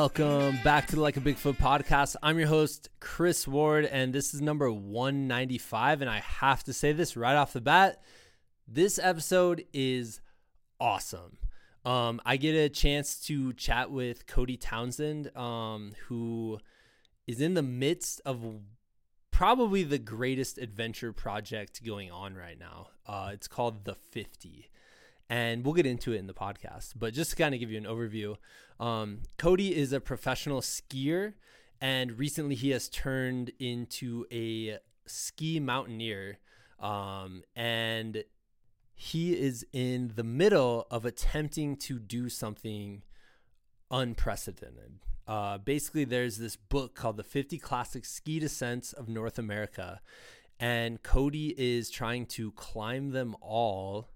Welcome back to the Like a Bigfoot Podcast. I'm your host, Chris Ward, and this is number 195. And I have to say this right off the bat. This episode is awesome. I get a chance to chat with Cody Townsend, who is in the midst of probably the greatest adventure project going on right now. It's called The 50. And we'll get into it in the podcast. But just to kind of give you an overview, Cody is a professional skier, and recently he has turned into a ski mountaineer. And he is in the middle of attempting to do something unprecedented. Basically, there's this book called The 50 Classic Ski Descents of North America, and Cody is trying to climb them all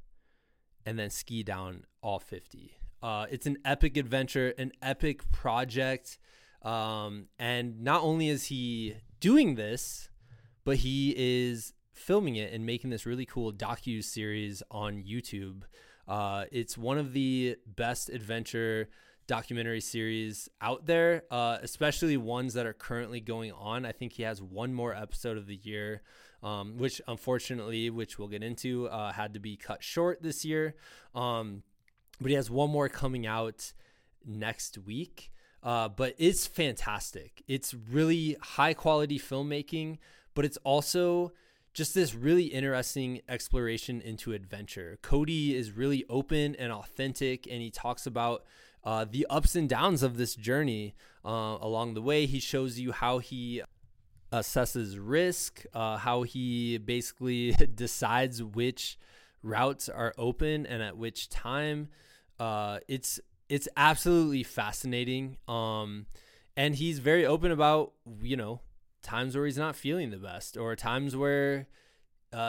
and then ski down all 50. It's an epic adventure, an epic project. And not only is he doing this, but he is filming it and making this really cool docu-series on YouTube. It's one of the best adventure documentary series out there, especially ones that are currently going on. I think he has one more episode of the year, which unfortunately, which we'll get into, had to be cut short this year. But he has one more coming out next week. But it's fantastic. It's really high quality filmmaking, but it's also just this really interesting exploration into adventure. Cody is really open and authentic, and he talks about the ups and downs of this journey along the way. He shows you how he assesses risk, how he basically decides which routes are open and at which time. It's absolutely fascinating. And he's very open about, you know, times where he's not feeling the best or times where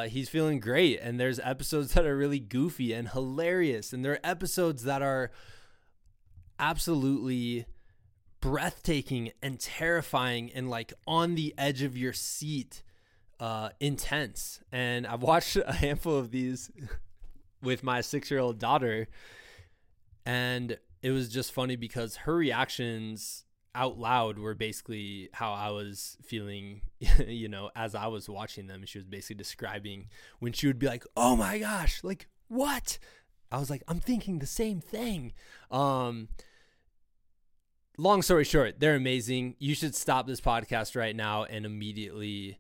he's feeling great. And there's episodes that are really goofy and hilarious. And there are episodes that are absolutely breathtaking and terrifying and like on the edge of your seat, intense. And I've watched a handful of these with my 6-year-old daughter, and it was just funny because her reactions out loud were basically how I was feeling, you know, as I was watching them. She was basically describing when she would be like, "Oh my gosh, like what?" I was like, I'm thinking the same thing. Long story short, they're amazing. You should stop this podcast right now and immediately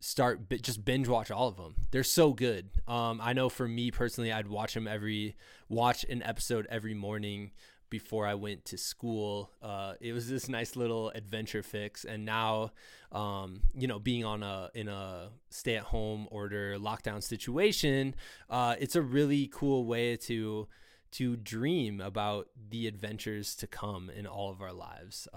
start, just binge watch all of them. They're so good. I know for me personally, I'd watch an episode every morning before I went to school. It was this nice little adventure fix. And now, you know, being in a stay at home order lockdown situation, it's a really cool way to dream about the adventures to come in all of our lives.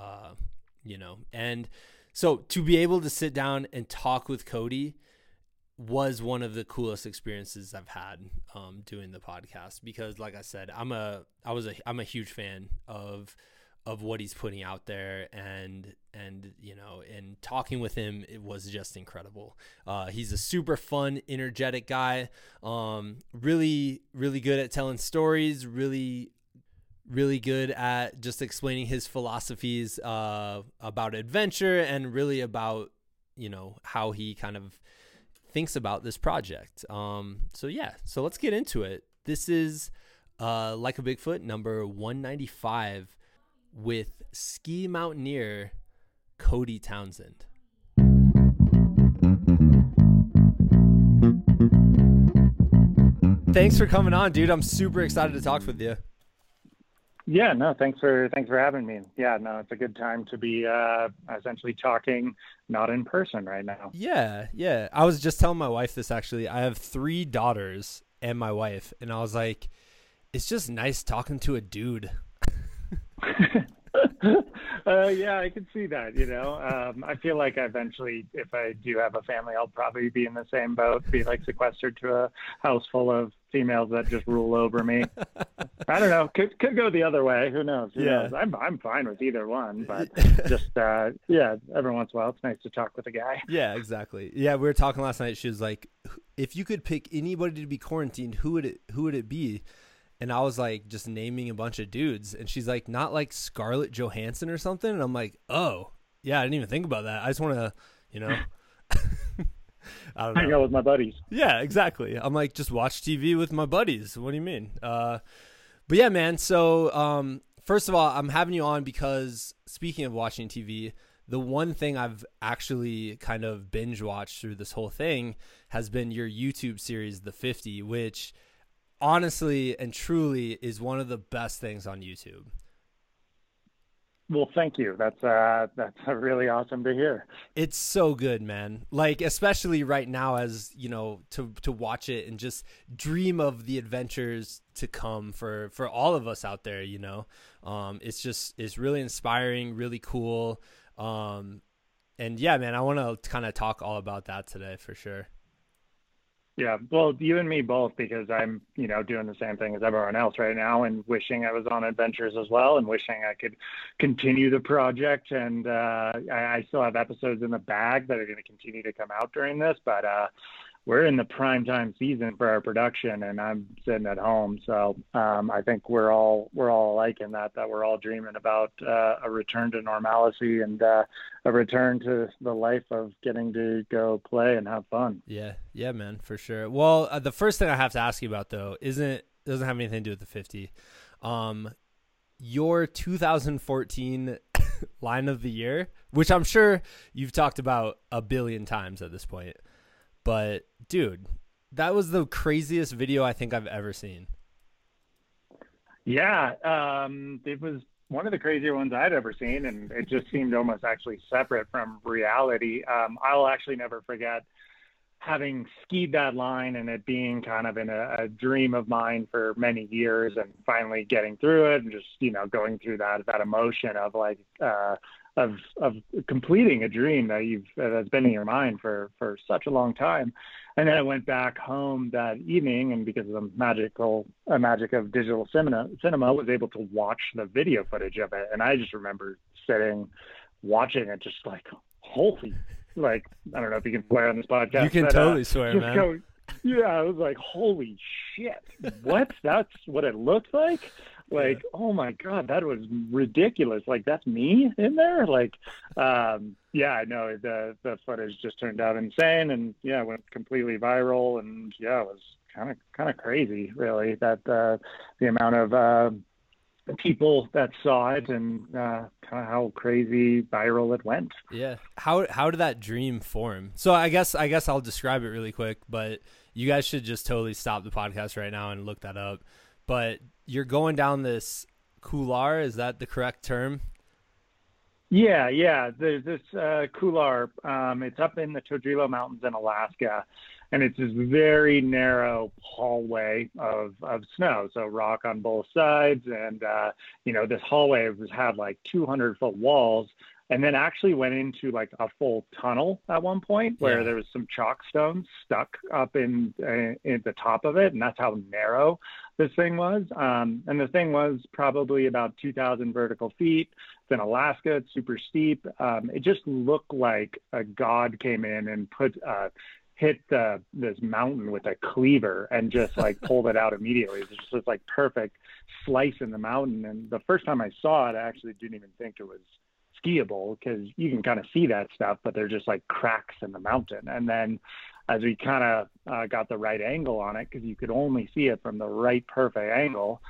You know, and so to be able to sit down and talk with Cody was one of the coolest experiences I've had doing the podcast, because like I said, I'm a huge fan of what he's putting out there, and you know, and talking with him, it was just incredible. He's a super fun, energetic guy, really, really good at telling stories, really, really good at just explaining his philosophies about adventure, and really about, you know, how he kind of thinks about this project. So let's get into it. This is Like a Bigfoot number 195 with ski mountaineer Cody Townsend. Thanks for coming on, dude. I'm super excited to talk with you. Yeah, no, thanks for having me. Yeah, no, it's a good time to be essentially talking not in person right now. Yeah. I was just telling my wife this actually. I have 3 daughters and my wife, and I was like, it's just nice talking to a dude. Yeah, I could see that, you know. I feel like eventually, if I do have a family, I'll probably be in the same boat, be like sequestered to a house full of females that just rule over me. I don't know. Could go the other way. Who knows? Who knows? I'm fine with either one, but just, yeah, every once in a while, it's nice to talk with a guy. Yeah, exactly. Yeah, we were talking last night. She was like, if you could pick anybody to be quarantined, who would it be? And I was like just naming a bunch of dudes, and she's like, not like Scarlett Johansson or something. And I'm like, oh yeah, I didn't even think about that. I just want to, you know, I don't know. Hang out with my buddies. Yeah, exactly. I'm like, just watch TV with my buddies. What do you mean? But yeah, man. So, first of all, I'm having you on because, speaking of watching TV, the one thing I've actually kind of binge watched through this whole thing has been your YouTube series, The 50, which honestly and truly is one of the best things on YouTube. Well, thank you. That's really awesome to hear. It's so good, man. Like, especially right now, as you know, to watch it and just dream of the adventures to come for all of us out there, you know. It's really inspiring, really cool. And yeah, man, I want to kind of talk all about that today for sure. Yeah, well, you and me both, because I'm, you know, doing the same thing as everyone else right now and wishing I was on adventures as well and wishing I could continue the project. And I still have episodes in the bag that are going to continue to come out during this, but we're in the prime time season for our production, and I'm sitting at home. So I think we're all alike in that we're all dreaming about a return to normalcy and a return to the life of getting to go play and have fun. Yeah. Yeah, man, for sure. Well, the first thing I have to ask you about, though, doesn't have anything to do with the 50. Your 2014 line of the year, which I'm sure you've talked about a billion times at this point. But dude, that was the craziest video I think I've ever seen. Yeah, it was one of the crazier ones I'd ever seen, and it just seemed almost actually separate from reality. I'll actually never forget having skied that line and it being kind of in a dream of mine for many years, and finally getting through it and just, you know, going through that emotion of like of completing a dream that that's been in your mind for such a long time. And then I went back home that evening, and because of the magic of digital cinema, was able to watch the video footage of it. And I just remember sitting, watching it, just like, holy, like, I don't know if you can swear on this podcast. You can totally swear, man. Yeah, I was like, holy shit, what? That's what it looked like? Like, oh my God, that was ridiculous. Like, that's me in there? Like, yeah, I know the footage just turned out insane, and yeah, went completely viral, and yeah, it was kind of crazy, really, that the amount of people that saw it, and kind of how crazy viral it went. Yeah. How did that dream form? So I guess I'll describe it really quick, but you guys should just totally stop the podcast right now and look that up. But you're going down this couloir. Is that the correct term? Yeah. There's this couloir. It's up in the Tordrillo Mountains in Alaska, and it's this very narrow hallway of snow. So rock on both sides. And, you know, this hallway had like 200-foot walls, and then actually went into like a full tunnel at one point where there was some chalk stones stuck up in the top of it. And that's how narrow this thing was. And the thing was probably about 2,000 vertical feet. It's in Alaska. It's super steep. It just looked like a god came in and hit this mountain with a cleaver and just like pulled it out immediately. It was just this like perfect slice in the mountain. And the first time I saw it, I actually didn't even think it was skiable, because you can kind of see that stuff, but they're just like cracks in the mountain. And then as we kind of got the right angle on it, because you could only see it from the right perfect angle,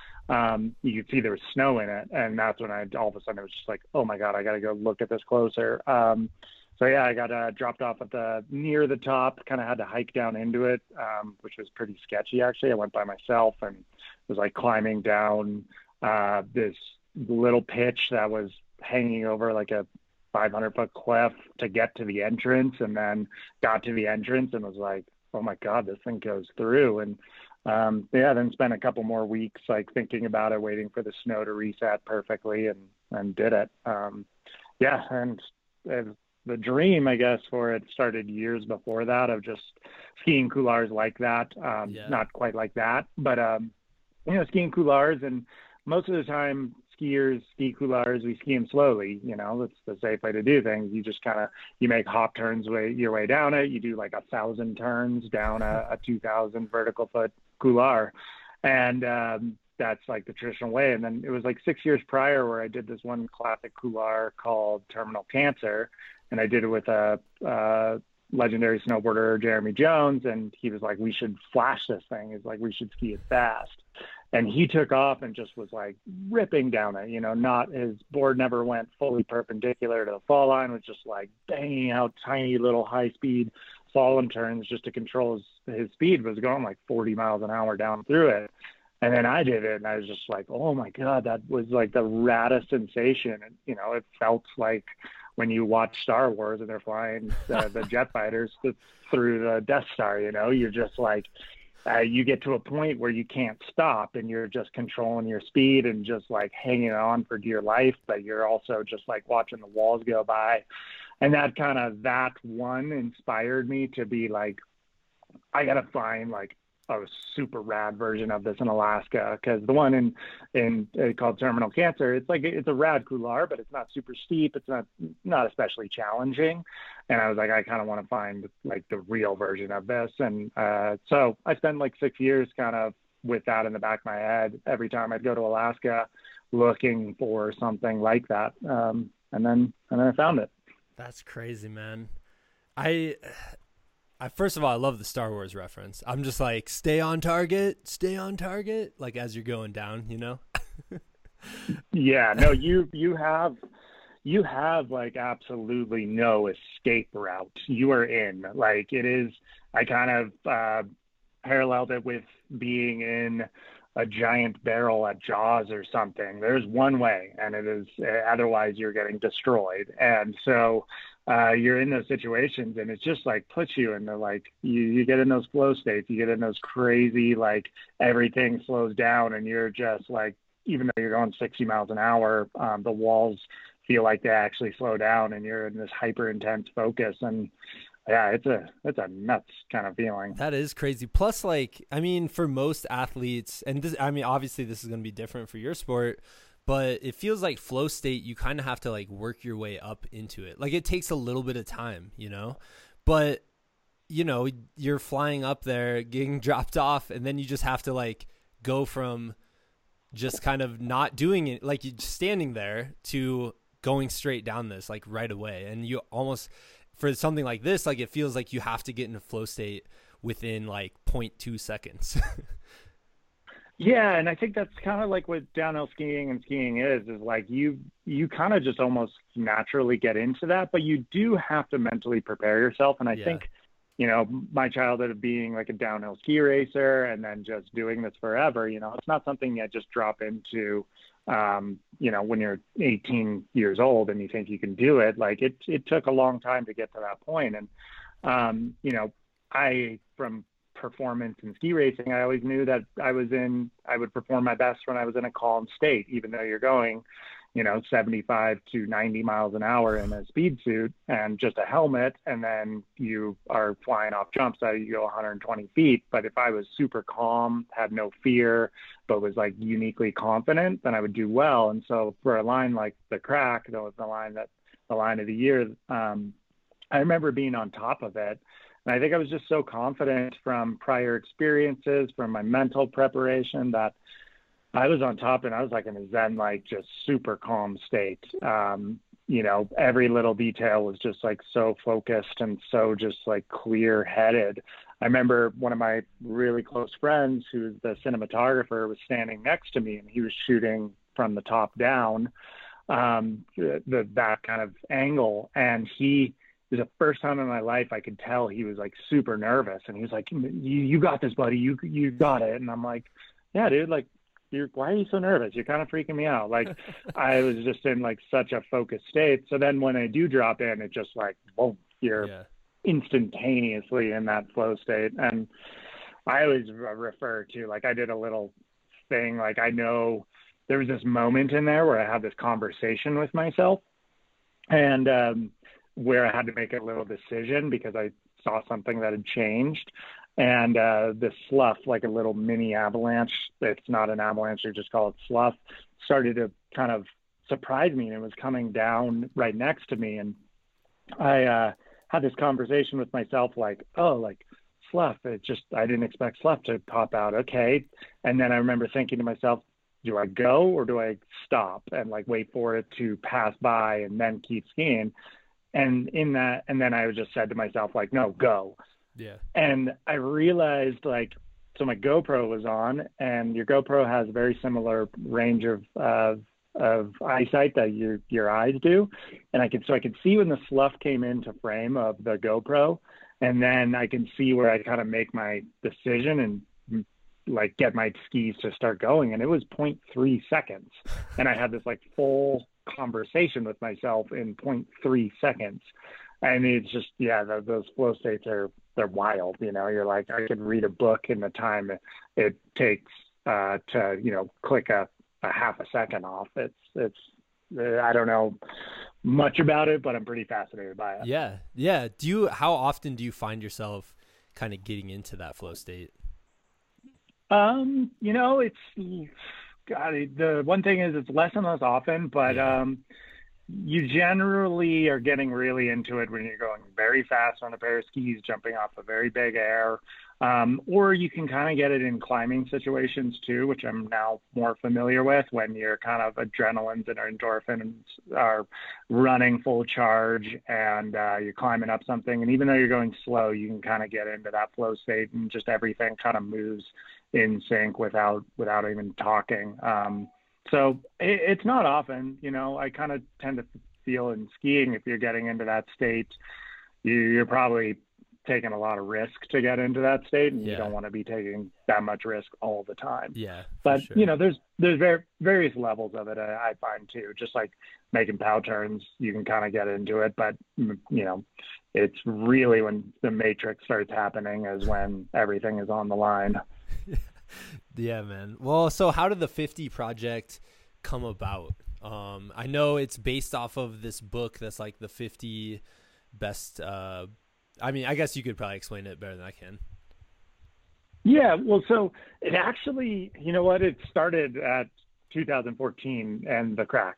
you could see there was snow in it. And that's when I all of a sudden it was just like, oh my God, I got to go look at this closer. So yeah, I got dropped off at near the top, kind of had to hike down into it, which was pretty sketchy, actually. I went by myself and was like climbing down this little pitch that was hanging over like a 500-foot cliff to get to the entrance, and then got to the entrance and was like, oh my God, this thing goes through. And then spent a couple more weeks like thinking about it, waiting for the snow to reset perfectly, and did it. And the dream, I guess, for it started years before that, of just skiing couloirs like that. Not quite like that, but, you know, skiing couloirs. And most of the time skiers ski couloirs, we ski them slowly. You know, that's the safe way to do things. You just kind of, you make hop turns your way down it. You do like 1,000 turns down a 2,000 vertical foot couloir. And that's like the traditional way. And then it was like 6 years prior where I did this one classic couloir called Terminal Cancer, and I did it with a legendary snowboarder, Jeremy Jones, and he was like, we should flash this thing. He's like, we should ski it fast. And he took off and just was like ripping down it, you know, not his board never went fully perpendicular to the fall line, was just like banging out tiny little high speed slalom turns just to control his speed, was going like 40 miles an hour down through it. And then I did it and I was just like, oh my God, that was like the raddest sensation. And, you know, it felt like when you watch Star Wars and they're flying the jet fighters through the Death Star, you know, you're just like, you get to a point where you can't stop and you're just controlling your speed and just like hanging on for dear life, but you're also just like watching the walls go by. And that kind of, that one inspired me to be like, I got to find like a super rad version of this in Alaska. Cause the one in called Terminal Cancer, it's like, it's a rad couloir, but it's not super steep. It's not especially challenging. And I was like, I kind of want to find like the real version of this. And so I spent like 6 years kind of with that in the back of my head, every time I'd go to Alaska looking for something like that. And then I found it. That's crazy, man. I first of all, I love the Star Wars reference. I'm just like, stay on target, like as you're going down, you know? Yeah, no, you have like absolutely no escape route. You are in, like, it is, I kind of paralleled it with being in a giant barrel at Jaws or something. There's one way, and it is, otherwise you're getting destroyed. And so you're in those situations, and it's just like puts you in the, like, you get in those flow states, you get in those crazy, like everything slows down and you're just like, even though you're going 60 miles an hour, the walls feel like they actually slow down and you're in this hyper intense focus. And yeah, it's a nuts kind of feeling. That is crazy. Plus, like, I mean, for most athletes, and this, I mean, obviously this is going to be different for your sport, but it feels like flow state, you kind of have to like work your way up into it. Like it takes a little bit of time, you know, but you know, you're flying up there, getting dropped off, and then you just have to like go from just kind of not doing it, like you're standing there, to going straight down this like right away. And you almost, for something like this, like it feels like you have to get into flow state within like 0.2 seconds. Yeah, and I think that's kind of like what downhill skiing and skiing is like you kind of just almost naturally get into that, but you do have to mentally prepare yourself. And I think, you know, my childhood of being like a downhill ski racer and then just doing this forever, you know, it's not something you just drop into, you know, when you're 18 years old and you think you can do it. Like it took a long time to get to that point. And, you know, from performance and ski racing, I always knew that I would perform my best when I was in a calm state, even though you're going, you know, 75 to 90 miles an hour in a speed suit and just a helmet, and then you are flying off jumps, so you go 120 feet. But if I was super calm, had no fear, but was like uniquely confident, then I would do well. And so for a line like the crack, that was the line of the year, I remember being on top of it. And I think I was just so confident from prior experiences, from my mental preparation, that I was on top, and I was like in a zen, like just super calm state. You know, every little detail was just like so focused and so just like clear headed. I remember one of my really close friends, who was the cinematographer, was standing next to me, and he was shooting from the top down, that kind of angle. And it was the first time in my life I could tell he was like super nervous, and he was like, you got this, buddy, you got it. And I'm like, yeah, dude, like, why are you so nervous? You're kind of freaking me out. Like I was just in like such a focused state. So then when I do drop in, it just like, boom, you're instantaneously in that flow state. And I always refer to, like, I did a little thing. Like, I know there was this moment in there where I had this conversation with myself, and, where I had to make a little decision because I saw something that had changed. And the slough, like a little mini avalanche, it's not an avalanche, you just call it slough, started to kind of surprise me, and it was coming down right next to me. And I had this conversation with myself, like, oh, like Slough. It's just, I didn't expect Slough to pop out. Okay. And then I remember thinking to myself, do I go or do I stop and like wait for it to pass by and then keep skiing? And in that, and then I just said to myself, like, no, go. Yeah. And I realized, like, so my GoPro was on, and your GoPro has a very similar range of eyesight that your eyes do. And I could see when the slough came into frame of the GoPro, and then I can see where I kind of make my decision and like get my skis to start going. And it was 0.3 seconds. And I had this like full conversation with myself in 0.3 seconds. And it's just, yeah, those flow states they're wild. You know, you're like, I could read a book in the time it takes to, you know, click a half a second off. It's I don't know much about it, but I'm pretty fascinated by it. Yeah. Yeah. How often do you find yourself kind of getting into that flow state? You know, it's God, the one thing is it's less and less often, but, yeah. You generally are getting really into it when you're going very fast on a pair of skis, jumping off a very big air, or you can kind of get it in climbing situations too, which I'm now more familiar with, when your kind of adrenalines and endorphins are running full charge and you're climbing up something. And even though you're going slow, you can kind of get into that flow state, and just everything kind of moves in sync without even talking. So it's not often, you know, I kind of tend to feel in skiing, if you're getting into that state, you're probably taking a lot of risk to get into that state, and yeah. You don't want to be taking that much risk all the time. Yeah. But, sure. You know, there's various levels of it, I find, too. Just like making pow turns, you can kind of get into it. But, you know, it's really when the matrix starts happening is when everything is on the line. Yeah, man. Well, so how did the 50 project come about? I know it's based off of this book that's like the 50 best. I mean, I guess you could probably explain it better than I can. Yeah, well, so it actually, you know what, it started at 2014 and the crack.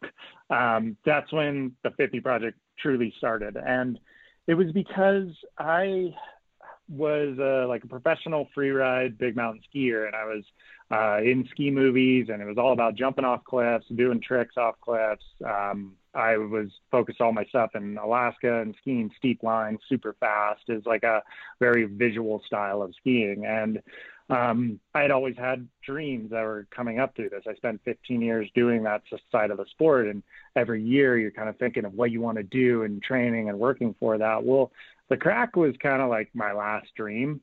That's when the 50 project truly started. And it was because I was like a professional freeride big mountain skier, and I was in ski movies, and it was all about jumping off cliffs, doing tricks off cliffs. I was focused all my stuff in Alaska and skiing steep lines super fast is like a very visual style of skiing. And I had always had dreams that were coming up through this. I spent 15 years doing that side of the sport, and every year you're kind of thinking of what you want to do and training and working for that. Well, the crack was kind of like my last dream.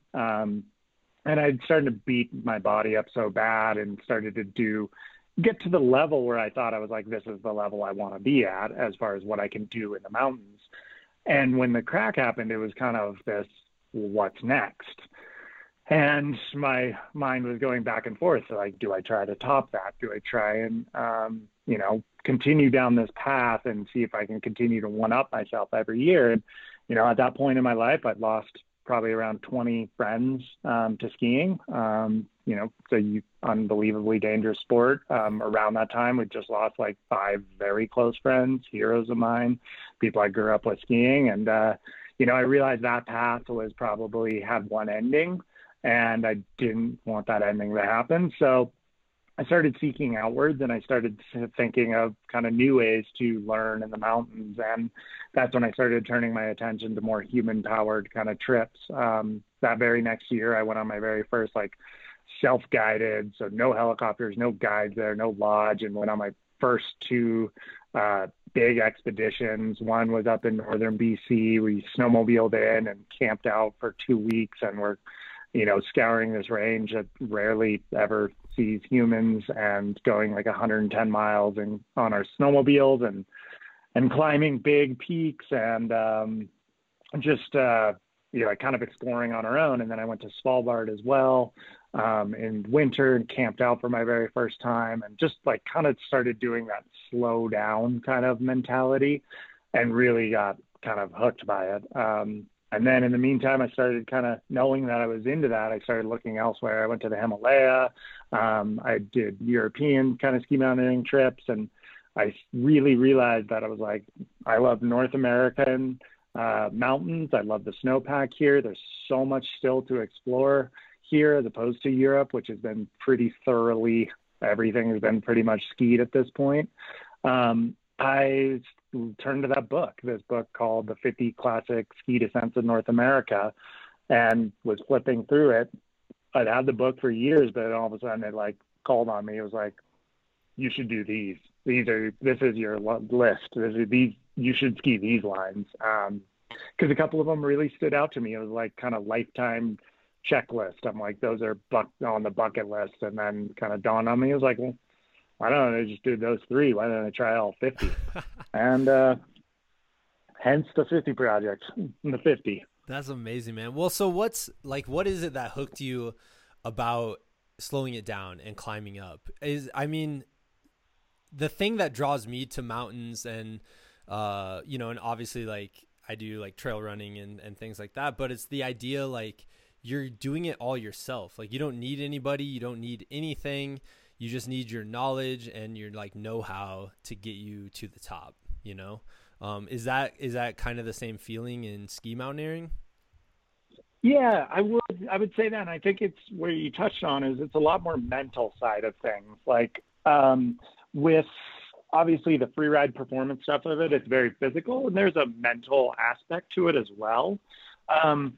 And I'd started to beat my body up so bad, and started to get to the level where I thought I was like, this is the level I want to be at as far as what I can do in the mountains. And when the crack happened, it was kind of this, what's next? And my mind was going back and forth. So like, do I try to top that? Do I try and, you know, continue down this path and see if I can continue to one up myself every year? And, you know, at that point in my life, I'd lost probably around 20 friends to skiing. You know, it's an unbelievably dangerous sport. Around that time, we just lost like 5 very close friends, heroes of mine, people I grew up with skiing. And, you know, I realized that path was probably had one ending, and I didn't want that ending to happen. So I started seeking outwards, and I started thinking of kind of new ways to learn in the mountains. And that's when I started turning my attention to more human powered kind of trips. That very next year, I went on my very first like self-guided, so no helicopters, no guides there, no lodge, and went on my first 2 big expeditions. One was up in northern BC. We snowmobiled in and camped out for 2 weeks, and we're, you know, scouring this range that rarely ever sees humans, and going like 110 miles and on our snowmobiles, and climbing big peaks, and just, you know, kind of exploring on our own. And then I went to Svalbard as well in winter, and camped out for my very first time, and just like kind of started doing that slow down kind of mentality, and really got kind of hooked by it. And then in the meantime, I started kind of knowing that I was into that. I started looking elsewhere. I went to the Himalaya. I did European kind of ski mountaineering trips. And I really realized that I was like, I love North American mountains. I love the snowpack here. There's so much still to explore here as opposed to Europe, which has been pretty thoroughly, everything has been pretty much skied at this point. I turned to that book, this book called The 50 Classic Ski Descents of North America, and was flipping through it. I'd had the book for years, but all of a sudden it like called on me. It was like, you should do these. This is your list. You should ski these lines. 'Cause a couple of them really stood out to me. It was like kind of lifetime checklist. I'm like, those are on the bucket list. And then kind of dawned on me. It was like, well, why don't I just do those three? Why don't I try all 50? And hence the 50 project, the 50. That's amazing, man. Well, so what is it that hooked you about slowing it down and climbing up? The thing that draws me to mountains and, and obviously like I do like trail running and things like that, but it's the idea, like you're doing it all yourself. Like you don't need anybody, you don't need anything. You just need your knowledge and your like know-how to get you to the top, you know? Is that kind of the same feeling in ski mountaineering? Yeah, I would say that. And I think it's where you touched on is it's a lot more mental side of things. Like, with obviously the free ride performance stuff of it, it's very physical and there's a mental aspect to it as well.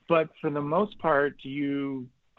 But for the most part,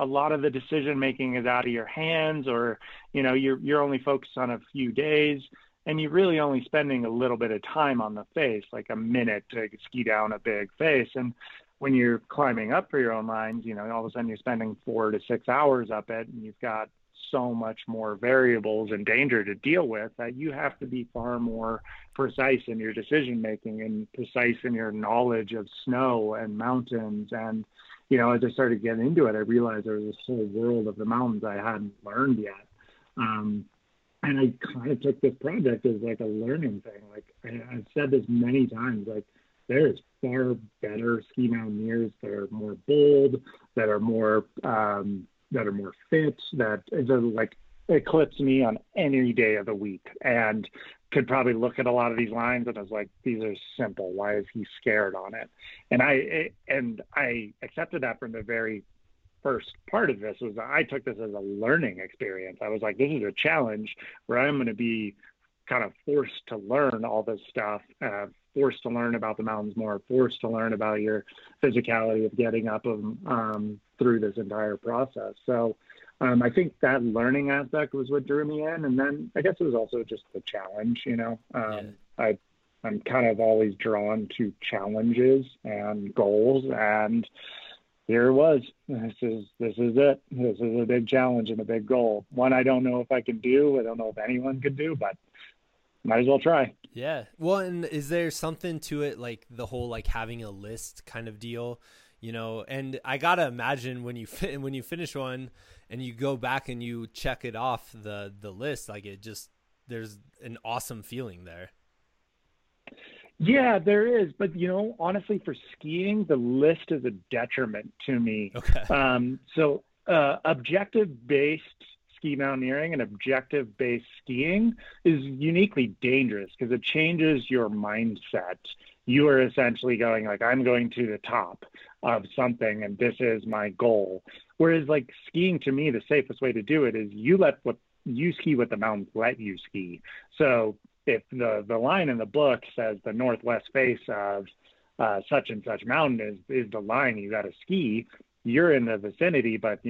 a lot of the decision making is out of your hands, or, you're only focused on a few days and you're really only spending a little bit of time on the face, like a minute to ski down a big face. And when you're climbing up for your own lines, all of a sudden you're spending 4 to 6 hours up it and you've got so much more variables and danger to deal with that you have to be far more precise in your decision making and precise in your knowledge of snow and mountains. And as I started getting into it, I realized there was this whole world of the mountains I hadn't learned yet. And I kind of took this project as like a learning thing. Like I've said this many times, like there's far better ski mountaineers that are more bold, that are more fit, that like eclipse me on any day of the week, and could probably look at a lot of these lines and I was like, these are simple. Why is he scared on it? And I accepted that from the very first part of this was I took this as a learning experience. I was like, this is a challenge where I'm going to be kind of forced to learn all this stuff, forced to learn about the mountains more, forced to learn about your physicality of getting up them through this entire process. So I think that learning aspect was what drew me in. And then I guess it was also just the challenge, I'm kind of always drawn to challenges and goals, and here it was. This is it. This is a big challenge and a big goal. One I don't know if I can do. I don't know if anyone could do, but might as well try. Yeah. Well, and is there something to it, like the whole like having a list kind of deal, And I gotta imagine when you finish one and you go back and you check it off the list, like it just there's an awesome feeling there. Yeah, there is. But, honestly, for skiing, the list is a detriment to me. Okay. So objective-based ski mountaineering and objective-based skiing is uniquely dangerous because it changes your mindset. You are essentially going like, I'm going to the top of something and this is my goal. Whereas like skiing, to me, the safest way to do it is you let what you ski what the mountains let you ski. So if the line in the book says the northwest face of such and such mountain is the line you got to ski, you're in the vicinity, but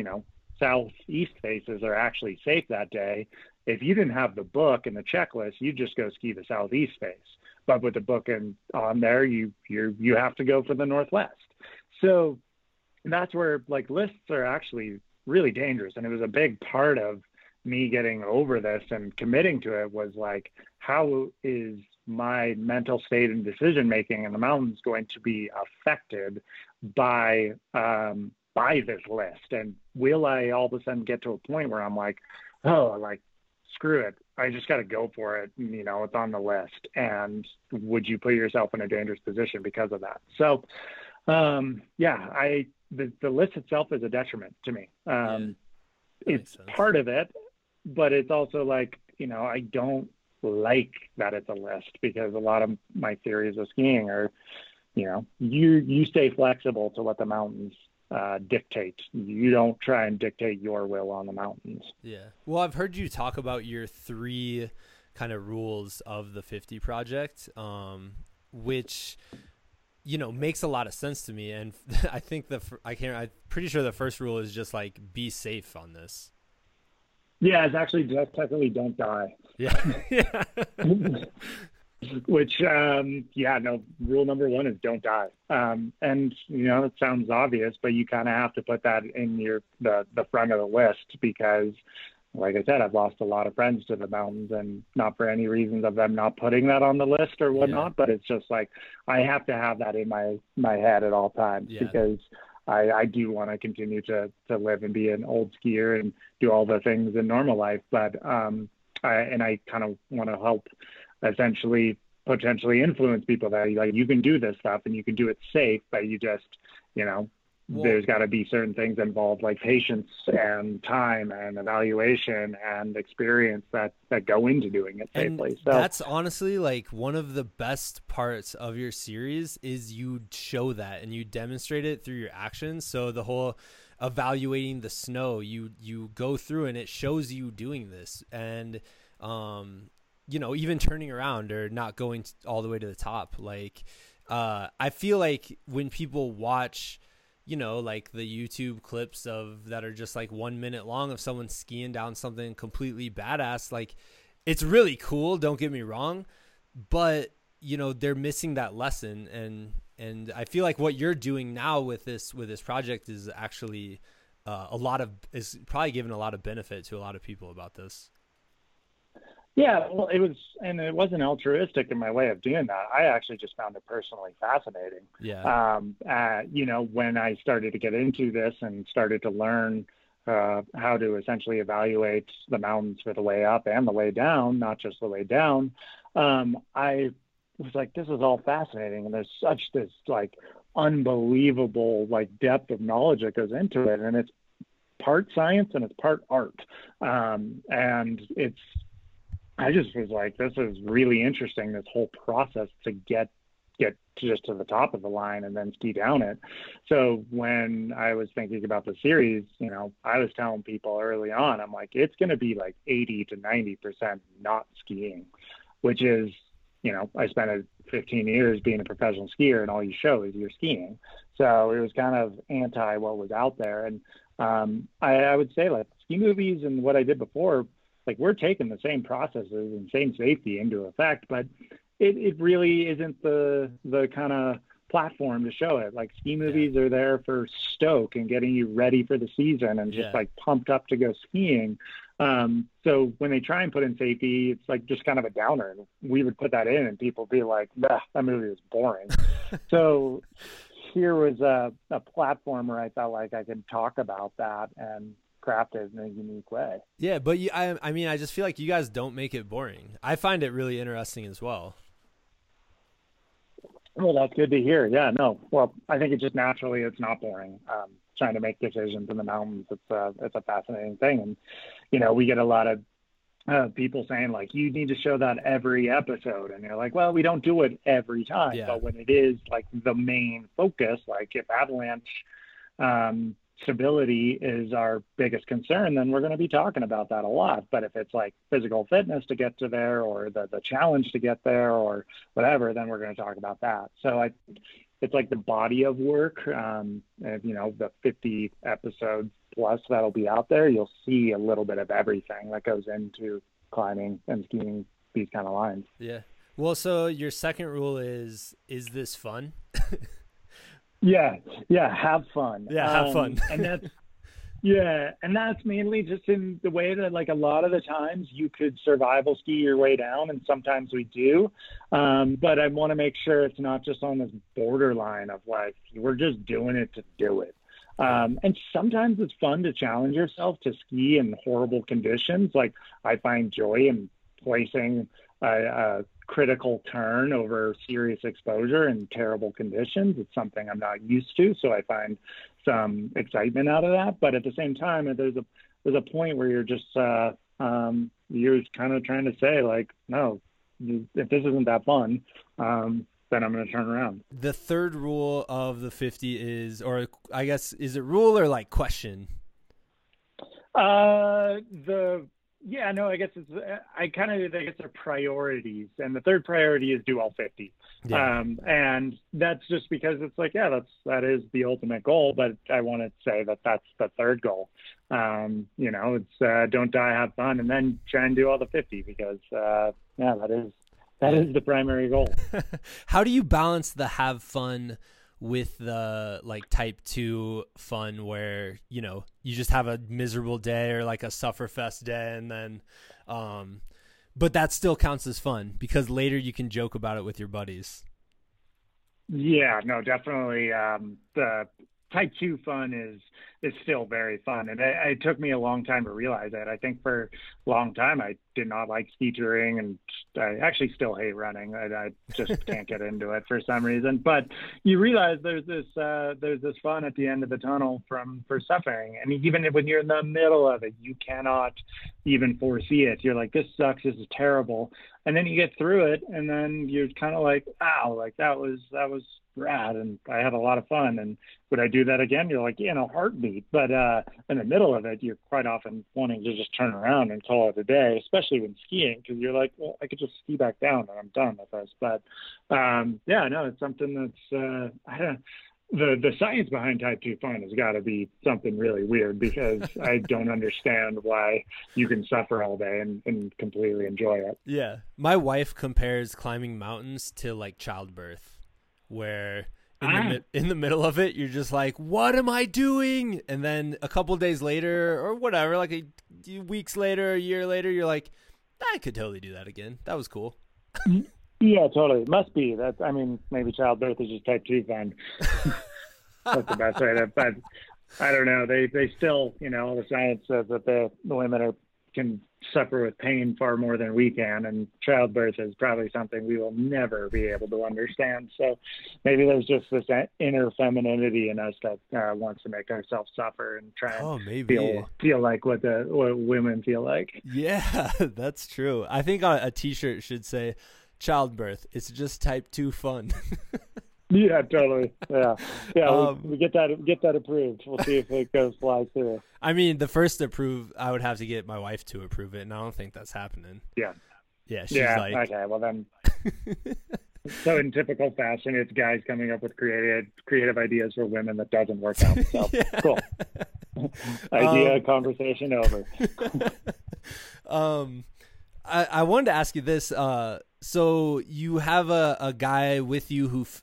southeast faces are actually safe that day. If you didn't have the book and the checklist, you just go ski the southeast face. But with the book on there, you have to go for the northwest. So that's where like lists are actually really dangerous, and it was a big part of me getting over this and committing to it was like, how is my mental state and decision making in the mountains going to be affected by this list? And will I all of a sudden get to a point where I'm like, oh, like screw it, I just got to go for it, it's on the list? And would you put yourself in a dangerous position because of that? So the list itself is a detriment to me. It's part of it, but it's also like, I don't like that it's a list, because a lot of my theories of skiing are, you know, you stay flexible to what the mountains dictate. You don't try and dictate your will on the mountains. Yeah. Well, I've heard you talk about your three kind of rules of the 50 project, which, you know, makes a lot of sense to me. And I think I'm pretty sure the first rule is just like, be safe on this. Yeah, it's actually just technically don't die. Yeah. Which, rule number one is don't die. And, you know, it sounds obvious, but you kind of have to put that in the front of the list because, like I said, I've lost a lot of friends to the mountains, and not for any reasons of them not putting that on the list or whatnot, but it's just like I have to have that in my head at all times because I do want to continue to live and be an old skier and do all the things in normal life. But I kind of want to help essentially potentially influence people that like, you can do this stuff and you can do it safe, but you just, you know, there's got to be certain things involved like patience and time and evaluation and experience that go into doing it safely. And so that's honestly like one of the best parts of your series is you show that and you demonstrate it through your actions. So the whole evaluating the snow, you go through and it shows you doing this, and you know, even turning around or not going all the way to the top. Like, I feel like when people watch, you know, like the YouTube clips of that are just like 1 minute long of someone skiing down something completely badass, like it's really cool, don't get me wrong, but you know, they're missing that lesson. And I feel like what you're doing now with this project is actually is probably giving a lot of benefit to a lot of people about this. Yeah, well, it wasn't altruistic in my way of doing that. I actually just found it personally fascinating. Yeah. You know, when I started to get into this and started to learn how to essentially evaluate the mountains for the way up and the way down, not just the way down, I was like, this is all fascinating. And there's such this like unbelievable like depth of knowledge that goes into it. And it's part science and it's part art. I just was like, this is really interesting, this whole process to get just to the top of the line and then ski down it. So when I was thinking about the series, you know, I was telling people early on, I'm like, it's going to be like 80 to 90% not skiing, which is, you know, I spent 15 years being a professional skier and all you show is you're skiing. So it was kind of anti what was out there. And I would say like ski movies and what I did before, like we're taking the same processes and same safety into effect, but it really isn't the kind of platform to show it. Like ski movies are there for stoke and getting you ready for the season and just like pumped up to go skiing. So when they try and put in safety, it's like just kind of a downer. We would put that in and people be like, that movie is boring. So here was a platform where I felt like I could talk about that and crafted in a unique way. Yeah, but I just feel like you guys don't make it boring. I find it really interesting as well. Well, that's good to hear. Yeah, no. Well, I think it just naturally it's not boring. Trying to make decisions in the mountains, it's a fascinating thing, and you know we get a lot of people saying like you need to show that every episode, and you're like, well, we don't do it every time, but when it is like the main focus, like if avalanche stability is our biggest concern, then we're going to be talking about that a lot. But if it's like physical fitness to get to there or the challenge to get there or whatever, then we're going to talk about that. So it's like the body of work, and, you know, the 50 episodes plus that'll be out there, you'll see a little bit of everything that goes into climbing and skiing these kind of lines. Yeah. Well, so your second rule is this fun? Yeah, have fun. Yeah, have fun. and that's mainly just in the way that like a lot of the times you could survival ski your way down, and sometimes we do. But I want to make sure it's not just on this borderline of like we're just doing it to do it. And sometimes it's fun to challenge yourself to ski in horrible conditions. Like I find joy in placing a critical turn over serious exposure in terrible conditions. It's something I'm not used to, so I find some excitement out of that. But at the same time, there's a point where you're just you're kind of trying to say like, no, if this isn't that fun, then I'm going to turn around. The third rule of the 50 is, or I guess, is it rule or like question? I guess they're priorities. And the third priority is do all 50. Yeah. And that's just because it's like, yeah, that is the ultimate goal, but I want to say that's the third goal. It's don't die, have fun, and then try and do all the 50 because, that is the primary goal. How do you balance the have fun with the like type 2 fun where, you know, you just have a miserable day or like a sufferfest day and then, but that still counts as fun because later you can joke about it with your buddies. Yeah, no, definitely. The type 2 fun is still very fun. And it took me a long time to realize that. I think for a long time, I did not like ski touring, and I actually still hate running. I just can't get into it for some reason, but you realize there's this fun at the end of the tunnel for suffering. And even when you're in the middle of it, you cannot even foresee it. You're like, this sucks. This is terrible. And then you get through it and then you're kind of like, wow, like that was rad. And I had a lot of fun. And would I do that again? You're like, yeah, in a heartbeat. But in the middle of it, you're quite often wanting to just turn around and call it a day, especially when skiing, because you're like, well, I could just ski back down and I'm done with this. But it's something that's, the science behind type 2 fun has got to be something really weird because I don't understand why you can suffer all day and completely enjoy it. Yeah. My wife compares climbing mountains to like childbirth, where in the middle of it, you're just like, what am I doing? And then a couple of days later or whatever, like weeks later, a year later, you're like, I could totally do that again. That was cool. Yeah, totally. It must be that. I mean, maybe childbirth is just type 2 fun. That's the best way to. But I don't know. They still, you know, the science says that the women can suffer with pain far more than we can, and childbirth is probably something we will never be able to understand. So maybe there's just this inner femininity in us that wants to make ourselves suffer and try and feel like what women feel like. Yeah, that's true. I think a T-shirt should say, childbirth, it's just type 2 fun. Yeah, totally. Yeah. We get that approved. We'll see if it goes flies through. I mean, the first approve, I would have to get my wife to approve it, and I don't think that's happening. Yeah. She's like, okay, well then. So in typical fashion, it's guys coming up with creative ideas for women that doesn't work out. So cool. Idea conversation over. I wanted to ask you this. So you have a guy with you who's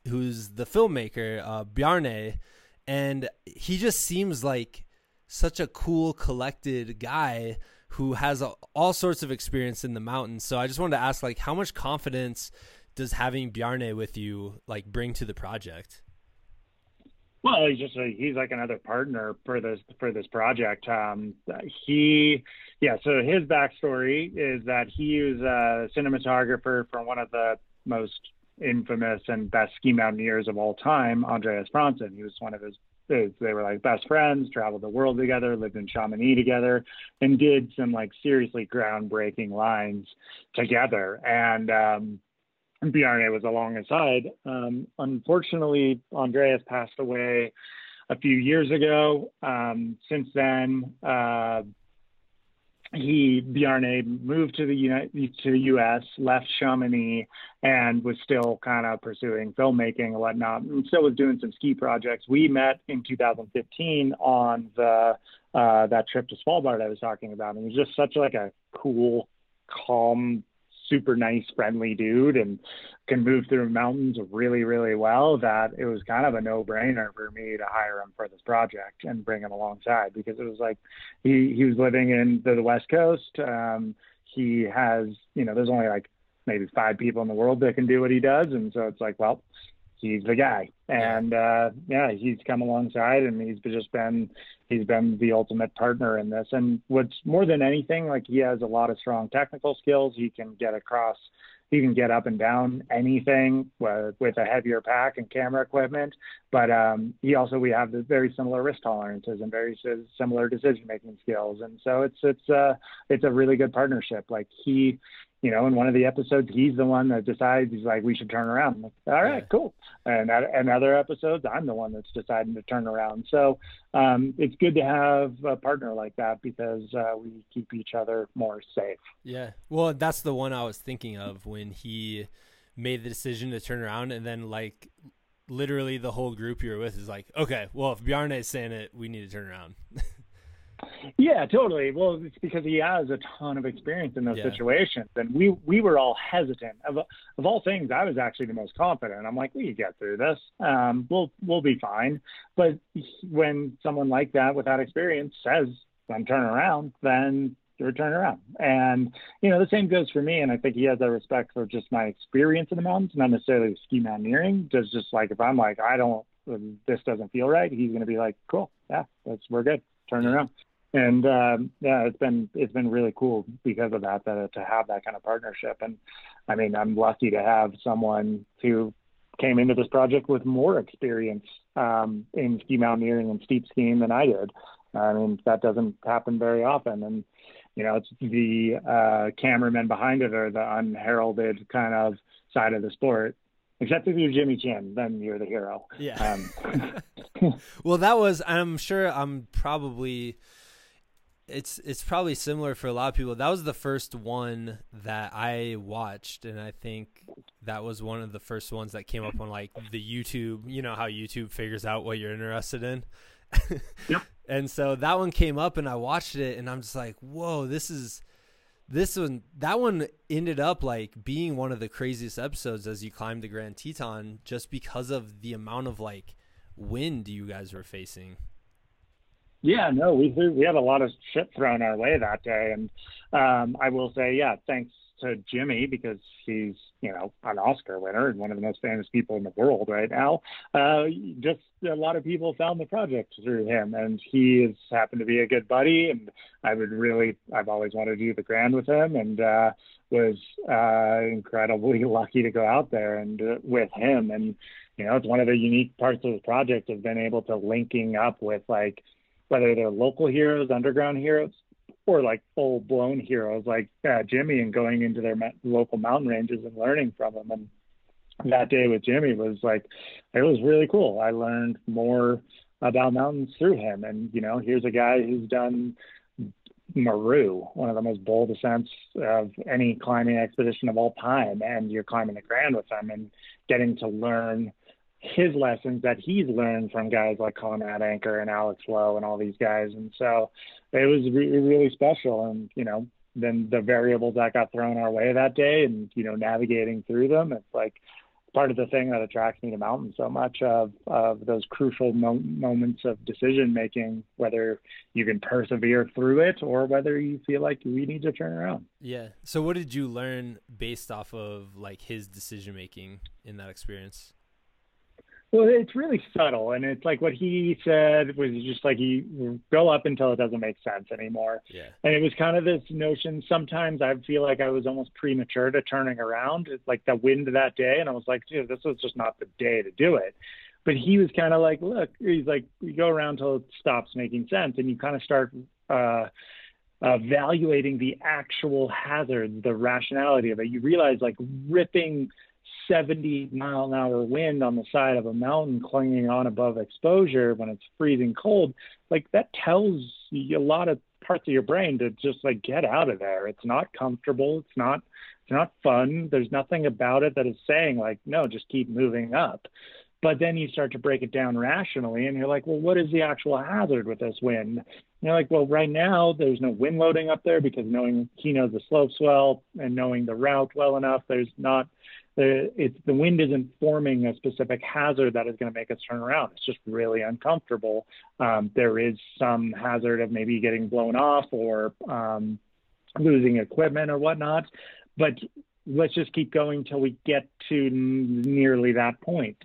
the filmmaker, Bjarne, and he just seems like such a cool, collected guy who has all sorts of experience in the mountains. So I just wanted to ask, like, how much confidence does having Bjarne with you like bring to the project? Well, he's like another partner for this project. So his backstory is that he was a cinematographer for one of the most infamous and best ski mountaineers of all time, Andreas Bronson. He was one of his. They were like best friends, traveled the world together, lived in Chamonix together, and did some like seriously groundbreaking lines together. And Bjarne was along his side. Unfortunately, Andreas passed away a few years ago. Since then, Bjarne moved to the U.S., left Chamonix, and was still kind of pursuing filmmaking and whatnot, and still was doing some ski projects. We met in 2015 on that trip to Svalbard I was talking about, and he was just such like a cool, calm, super nice, friendly dude, and can move through mountains really, really well, that it was kind of a no-brainer for me to hire him for this project and bring him alongside, because it was like he was living in the West Coast. He has, you know, there's only like maybe 5 people in the world that can do what he does. And so it's like, well, he's the guy. And he's come alongside, and he's been the ultimate partner in this. And what's more than anything, like, he has a lot of strong technical skills. He can get up and down anything with a heavier pack and camera equipment. But we have the very similar risk tolerances and very similar decision-making skills. And so it's a really good partnership. Like, he you know, in one of the episodes, he's the one that decides, he's like, we should turn around. I'm like, all right, cool. And other episodes, I'm the one that's deciding to turn around. So it's good to have a partner like that because we keep each other more safe. Yeah. Well, that's the one I was thinking of when he made the decision to turn around, and then like literally the whole group you were with is like, okay, well, if Bjarne is saying it, we need to turn around. Yeah, totally. Well, it's because he has a ton of experience in those situations. And we were all hesitant. Of all things, I was actually the most confident. I'm like, we can get through this. We'll be fine. But when someone like that without experience says, I'm turning around, then you're turning around. And, you know, the same goes for me. And I think he has that respect for just my experience in the mountains, not necessarily ski mountaineering. Just like if I'm like, this doesn't feel right, he's going to be like, cool, we're good. Turn around. And it's been really cool because of that to have that kind of partnership. And I mean, I'm lucky to have someone who came into this project with more experience in ski mountaineering and steep skiing than I did. I mean, that doesn't happen very often. And you know, it's the cameramen behind it are the unheralded kind of side of the sport. Except if you're Jimmy Chin, then you're the hero. Yeah. Well, it's probably similar for a lot of people. That was the first one that I watched. And I think that was one of the first ones that came up on like the YouTube, you know, how YouTube figures out what you're interested in. Yep. And so that one came up and I watched it and I'm just like, whoa, that one ended up like being one of the craziest episodes as you climbed the Grand Teton, just because of the amount of like wind you guys were facing. Yeah, no, we had a lot of shit thrown our way that day. And I will say, thanks to Jimmy, because he's, you know, an Oscar winner and one of the most famous people in the world right now. Just a lot of people found the project through him, and he has happened to be a good buddy. And I've always wanted to do the Grand with him, and was incredibly lucky to go out there and with him. And, you know, it's one of the unique parts of the project has been able to linking up with like, whether they're local heroes, underground heroes, or like full blown heroes like Jimmy, and going into their local mountain ranges and learning from them. And that day with Jimmy was like, it was really cool. I learned more about mountains through him. And, you know, here's a guy who's done Meru, one of the most bold ascents of any climbing expedition of all time. And you're climbing the Grand with him and getting to learn his lessons that he's learned from guys like Conrad Anker and Alex Lowe and all these guys. And so it was really special. And, you know, then the variables that got thrown our way that day and, you know, navigating through them, it's like part of the thing that attracts me to mountains so much of those crucial moments of decision-making, whether you can persevere through it or whether you feel like we need to turn around. Yeah. So what did you learn based off of like his decision-making in that experience? Well, it's really subtle, and it's like what he said was just like, you go up until it doesn't make sense anymore. Yeah. And it was kind of this notion, sometimes I feel like I was almost premature to turning around. It's like the wind that day, and I was like, dude, this was just not the day to do it. But he was kind of like, look, he's like, you go around till it stops making sense, and you kind of start evaluating the actual hazards, the rationality of it. You realize like ripping 70-mile-an-hour wind on the side of a mountain clinging on above exposure when it's freezing cold, like that tells you a lot of parts of your brain to just like get out of there. It's not comfortable. It's not fun. There's nothing about it that is saying like, no, just keep moving up. But then you start to break it down rationally and you're like, well, what is the actual hazard with this wind? And you're like, well, right now there's no wind loading up there because he knows the slopes well and knowing the route well enough, the wind isn't forming a specific hazard that is going to make us turn around. It's just really uncomfortable. There is some hazard of maybe getting blown off or losing equipment or whatnot, but let's just keep going till we get to nearly that point.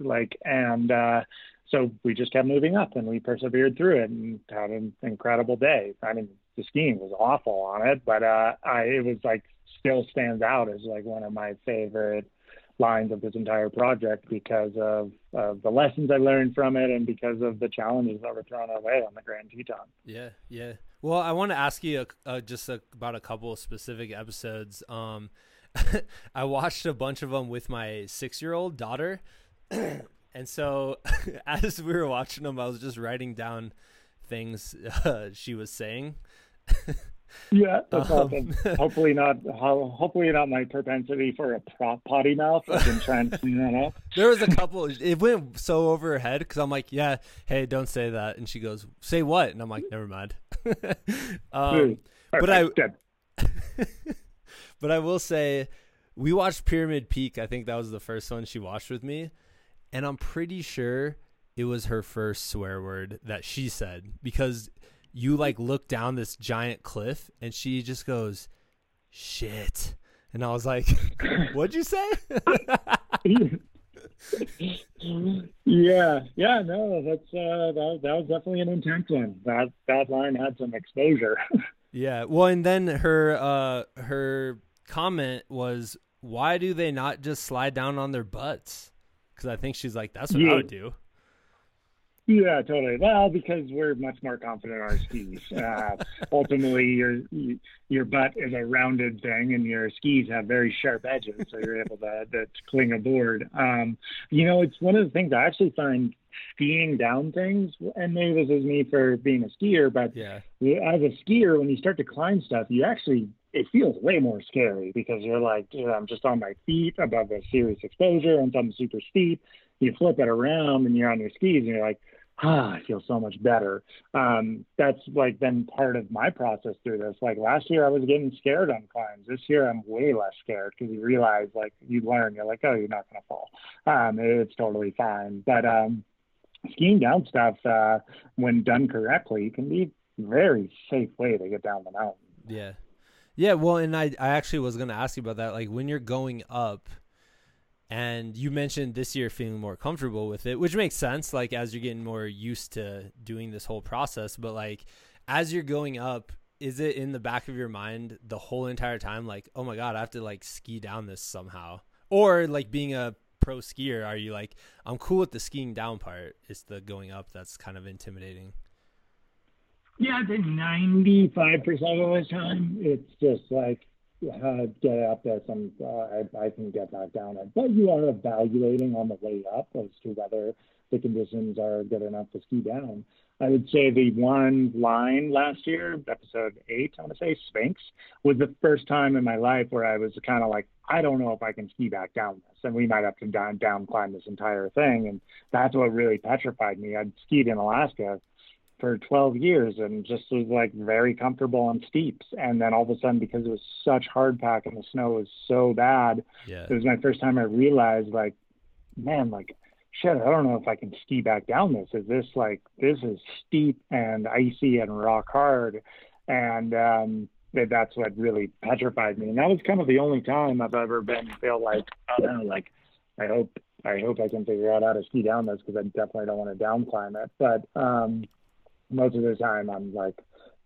So we just kept moving up and we persevered through it and had an incredible day. I mean, the skiing was awful on it, but it was like still stands out as like one of my favorite lines of this entire project because of the lessons I learned from it and because of the challenges that were thrown our way on the Grand Teton. Yeah, yeah. Well, I want to ask you just about a couple of specific episodes. I watched a bunch of them with my 6-year-old daughter. And so as we were watching them, I was just writing down things she was saying. Yeah, that's awesome. Hopefully not my propensity for a potty mouth. I've been trying to clean that up. There was a couple. It went so over her head because I'm like, yeah, hey, don't say that. And she goes, say what? And I'm like, never mind. But I will say we watched Pyramid Peak. I think that was the first one she watched with me. And I'm pretty sure it was her first swear word that she said, because you like look down this giant cliff and she just goes, shit. And I was like, what'd you say? Yeah, no, that's, that was definitely an intense one. That line had some exposure. Yeah. Well, and then her comment was, why do they not just slide down on their butts? 'Cause I think she's like, that's what I would do. Yeah, totally. Well, because we're much more confident in our skis. Ultimately, your butt is a rounded thing, and your skis have very sharp edges, so you're able to cling aboard. It's one of the things I actually find skiing down things, and maybe this is me for being a skier, but as a skier, when you start to climb stuff, it feels way more scary because you're like, I'm just on my feet above a serious exposure and something super steep. You flip it around and you're on your skis and you're like, I feel so much better. That's like been part of my process through this. Like last year I was getting scared on climbs. This year I'm way less scared because you realize, like, you learn, you're like, oh, you're not going to fall. It's totally fine. But skiing down stuff, when done correctly, can be a very safe way to get down the mountain. Yeah. Yeah, well, and I actually was going to ask you about that. Like, when you're going up, and you mentioned this year feeling more comfortable with it, which makes sense, like, as you're getting more used to doing this whole process. But, like, as you're going up, is it in the back of your mind the whole entire time, like, oh, my God, I have to, like, ski down this somehow? Or, like, being a pro skier, are you like, I'm cool with the skiing down part. It's the going up that's kind of intimidating. Yeah, I think 95% of the time, it's just like, get up there. I can get back down it. But you are evaluating on the way up as to whether the conditions are good enough to ski down. I would say the one line last year, episode 8, I want to say, Sphinx, was the first time in my life where I was kind of like, I don't know if I can ski back down this. And we might have to down climb this entire thing. And that's what really petrified me. I'd skied in Alaska for 12 years and just was like very comfortable on steeps. And then all of a sudden, because it was such hard pack and the snow was so bad, It was my first time I realized, like, man, like, shit, I don't know if I can ski back down this. This is steep and icy and rock hard. And that's what really petrified me. And that was kind of the only time I've ever feel like, I don't know, like, I hope I can figure out how to ski down this, because I definitely don't want to down climb it. But most of the time I'm like,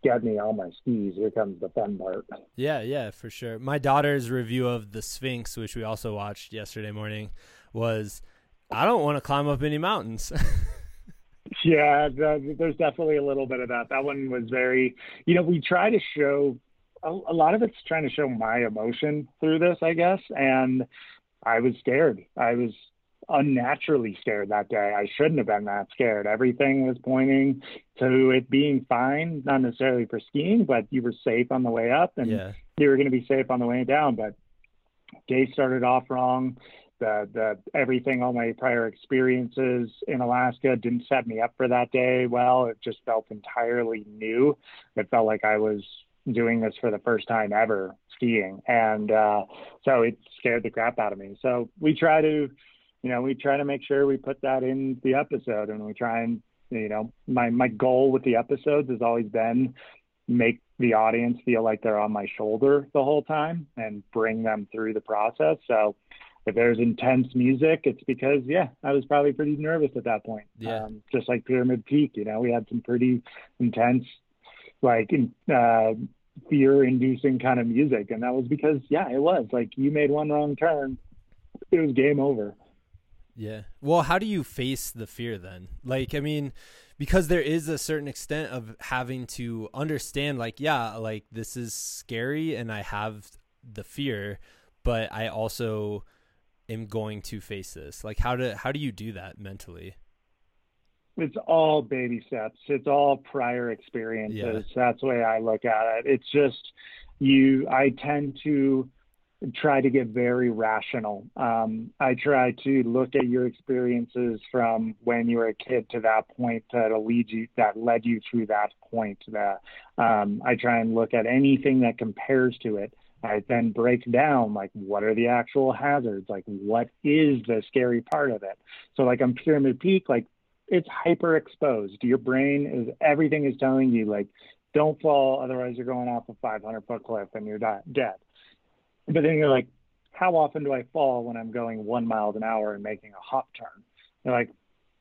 get me on my skis. Here comes the fun part. Yeah, for sure. My daughter's review of the Sphinx, which we also watched yesterday morning, was, I don't want to climb up any mountains. Yeah, there's definitely a little bit of that. That one was very, we try to show, a lot of it's trying to show my emotion through this, I guess. And I was scared. I was unnaturally scared that day. I shouldn't have been that scared. Everything was pointing to it being fine, not necessarily for skiing, but you were safe on the way up and you were going to be safe on the way down. But day started off wrong. All my prior experiences in Alaska didn't set me up for that day. Well, it just felt entirely new. It felt like I was doing this for the first time ever skiing. And so it scared the crap out of me. So we try to make sure we put that in the episode, and we try and, my goal with the episodes has always been make the audience feel like they're on my shoulder the whole time and bring them through the process. So if there's intense music, it's because, I was probably pretty nervous at that point. Yeah. Just like Pyramid Peak, we had some pretty intense, like, fear-inducing kind of music. And that was because, it was like, you made one wrong turn, it was game over. Yeah. Well, how do you face the fear then? Like, I mean, because there is a certain extent of having to understand, like, like, this is scary and I have the fear, but I also am going to face this. Like, how do you do that mentally? It's all baby steps. It's all prior experiences. Yeah. That's the way I look at it. It's just I tend to try to get very rational. I try to look at your experiences from when you were a kid to that point that led you through that point. I try and look at anything that compares to it. I then break down, like, what are the actual hazards? Like, what is the scary part of it? So, like, on Pyramid Peak, like, it's hyper exposed. Your brain is, everything is telling you, like, don't fall, otherwise you're going off a 500-foot cliff and you're dead. But then you're like, how often do I fall when I'm going 1 mile an hour and making a hop turn? You're like,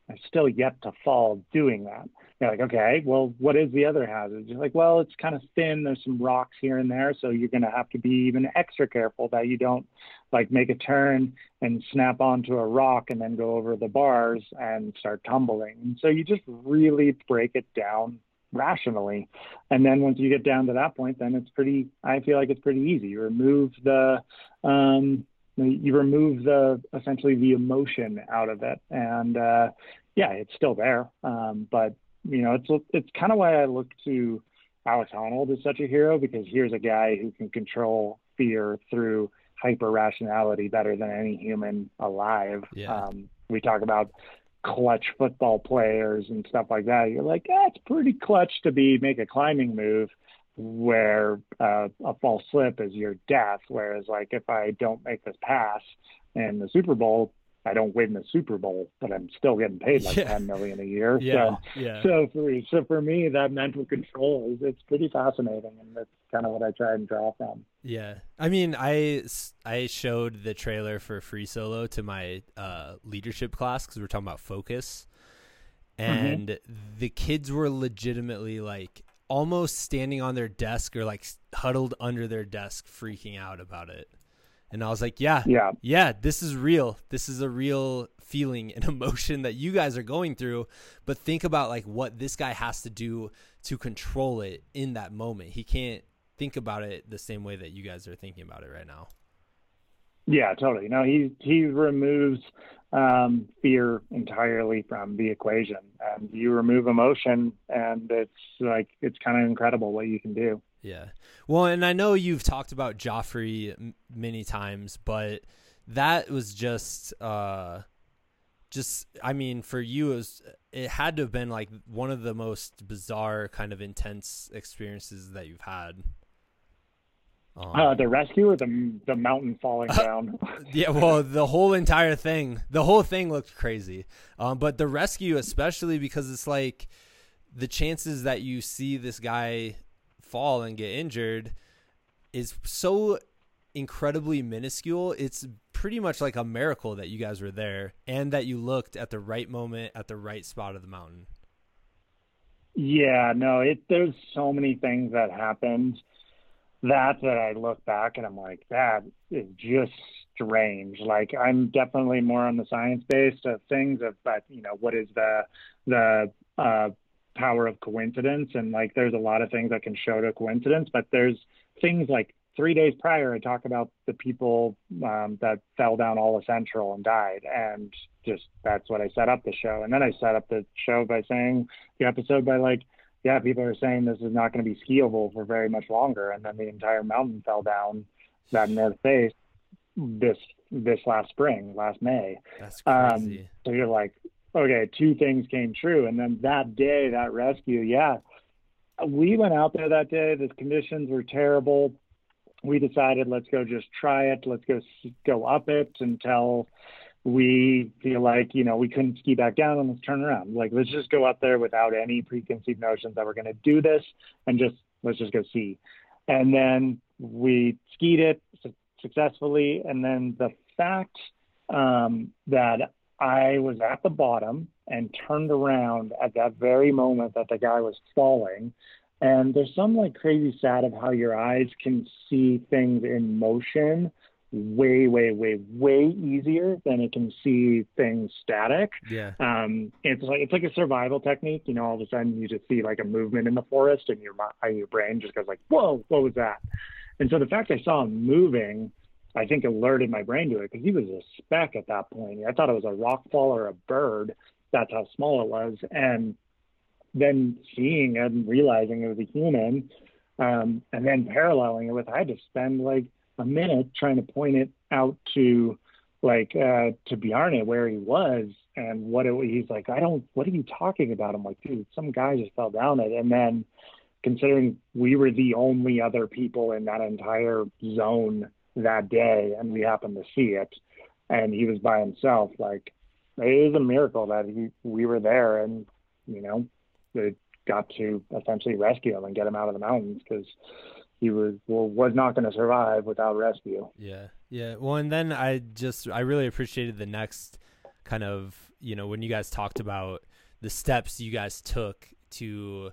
I'm still yet to fall doing that. You're like, okay, well, what is the other hazard? You're like, well, it's kind of thin. There's some rocks here and there. So you're going to have to be even extra careful that you don't, like, make a turn and snap onto a rock and then go over the bars and start tumbling. And so you just really break it down rationally. And then once you get down to that point, then I feel like it's pretty easy. You remove the essentially the emotion out of it. And yeah, it's still there. But you know, it's kind of why I look to Alex Honnold as such a hero, because here's a guy who can control fear through hyper rationality better than any human alive. Yeah. We talk about clutch football players and stuff like that. You're like, it's pretty clutch to make a climbing move where a false slip is your death. Whereas, like, if I don't make this pass in the Super Bowl, I don't win the Super Bowl, but I'm still getting paid like $10 million a year. Yeah. So for me, that mental control it's pretty fascinating, and that's kind of what I try and draw from. Yeah, I mean, I showed the trailer for Free Solo to my leadership class because we're talking about focus, and the kids were legitimately like almost standing on their desk or like huddled under their desk, freaking out about it. And I was like, yeah, this is real. This is a real feeling and emotion that you guys are going through. But think about like what this guy has to do to control it in that moment. He can't think about it the same way that you guys are thinking about it right now. Yeah, totally. No, he removes fear entirely from the equation, and you remove emotion, and it's kind of incredible what you can do. Yeah. Well, and I know you've talked about Joffrey many times, but that was just, I mean, for you, it had to have been like one of the most bizarre kind of intense experiences that you've had. The rescue or the mountain falling down? Yeah, well, the whole entire thing. The whole thing looked crazy. But the rescue, especially, because it's like the chances that you see this guy fall and get injured is so incredibly minuscule. It's pretty much like a miracle that you guys were there and that you looked at the right moment at the right spot of the mountain. Yeah, no, there's so many things that happened that I look back and I'm like, that is just strange. Like, I'm definitely more on the science based of things but you know, what is the power of coincidence, and like there's a lot of things that can show to coincidence, but there's things like 3 days prior I talk about the people that fell down Olla Central and died, and just that's what I set up the show. And then I set up the show by saying the episode by like, yeah, people are saying this is not going to be skiable for very much longer, and then the entire mountain fell down that north face this last spring, last May. That's crazy. So you're like, okay, two things came true. And then that day, that rescue, yeah, we went out there that day. The conditions were terrible. We decided, let's go just try it. Let's go up it until we feel like, you know, we couldn't ski back down, and let's turn around. Like, let's just go up there without any preconceived notions that we're going to do this, and let's just go see. And then we skied it successfully. And then the fact that I was at the bottom and turned around at that very moment that the guy was falling. And there's some like crazy stat of how your eyes can see things in motion way, way, way, way easier than it can see things static. Yeah. It's like a survival technique. You know, all of a sudden you just see like a movement in the forest, and your brain just goes like, whoa, what was that? And so the fact I saw him moving I think, alerted my brain to it, because he was a speck at that point. I thought it was a rock fall or a bird. That's how small it was. And then seeing and realizing it was a human, and then paralleling it with, I had to spend like a minute trying to point it out to to Bjarne, where he was and what it was. He's like, what are you talking about? I'm like, dude, some guy just fell down it. And then, considering we were the only other people in that entire zone that day, and we happened to see it, and he was by himself, it was a miracle that we were there, and they got to essentially rescue him and get him out of the mountains, because he was not going to survive without rescue. Yeah. Well, and then I really appreciated the next kind of, when you guys talked about the steps you guys took to,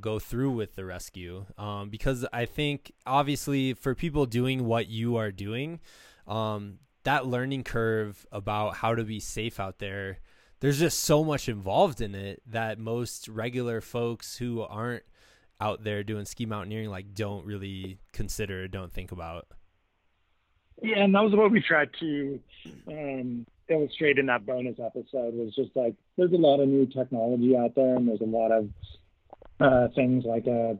go through with the rescue. Because I think obviously for people doing what you are doing, that learning curve about how to be safe out there, there's just so much involved in it that most regular folks who aren't out there doing ski mountaineering don't really consider, don't think about. Yeah, and that was what we tried to illustrate in that bonus episode, was just there's a lot of new technology out there, and there's a lot of things like a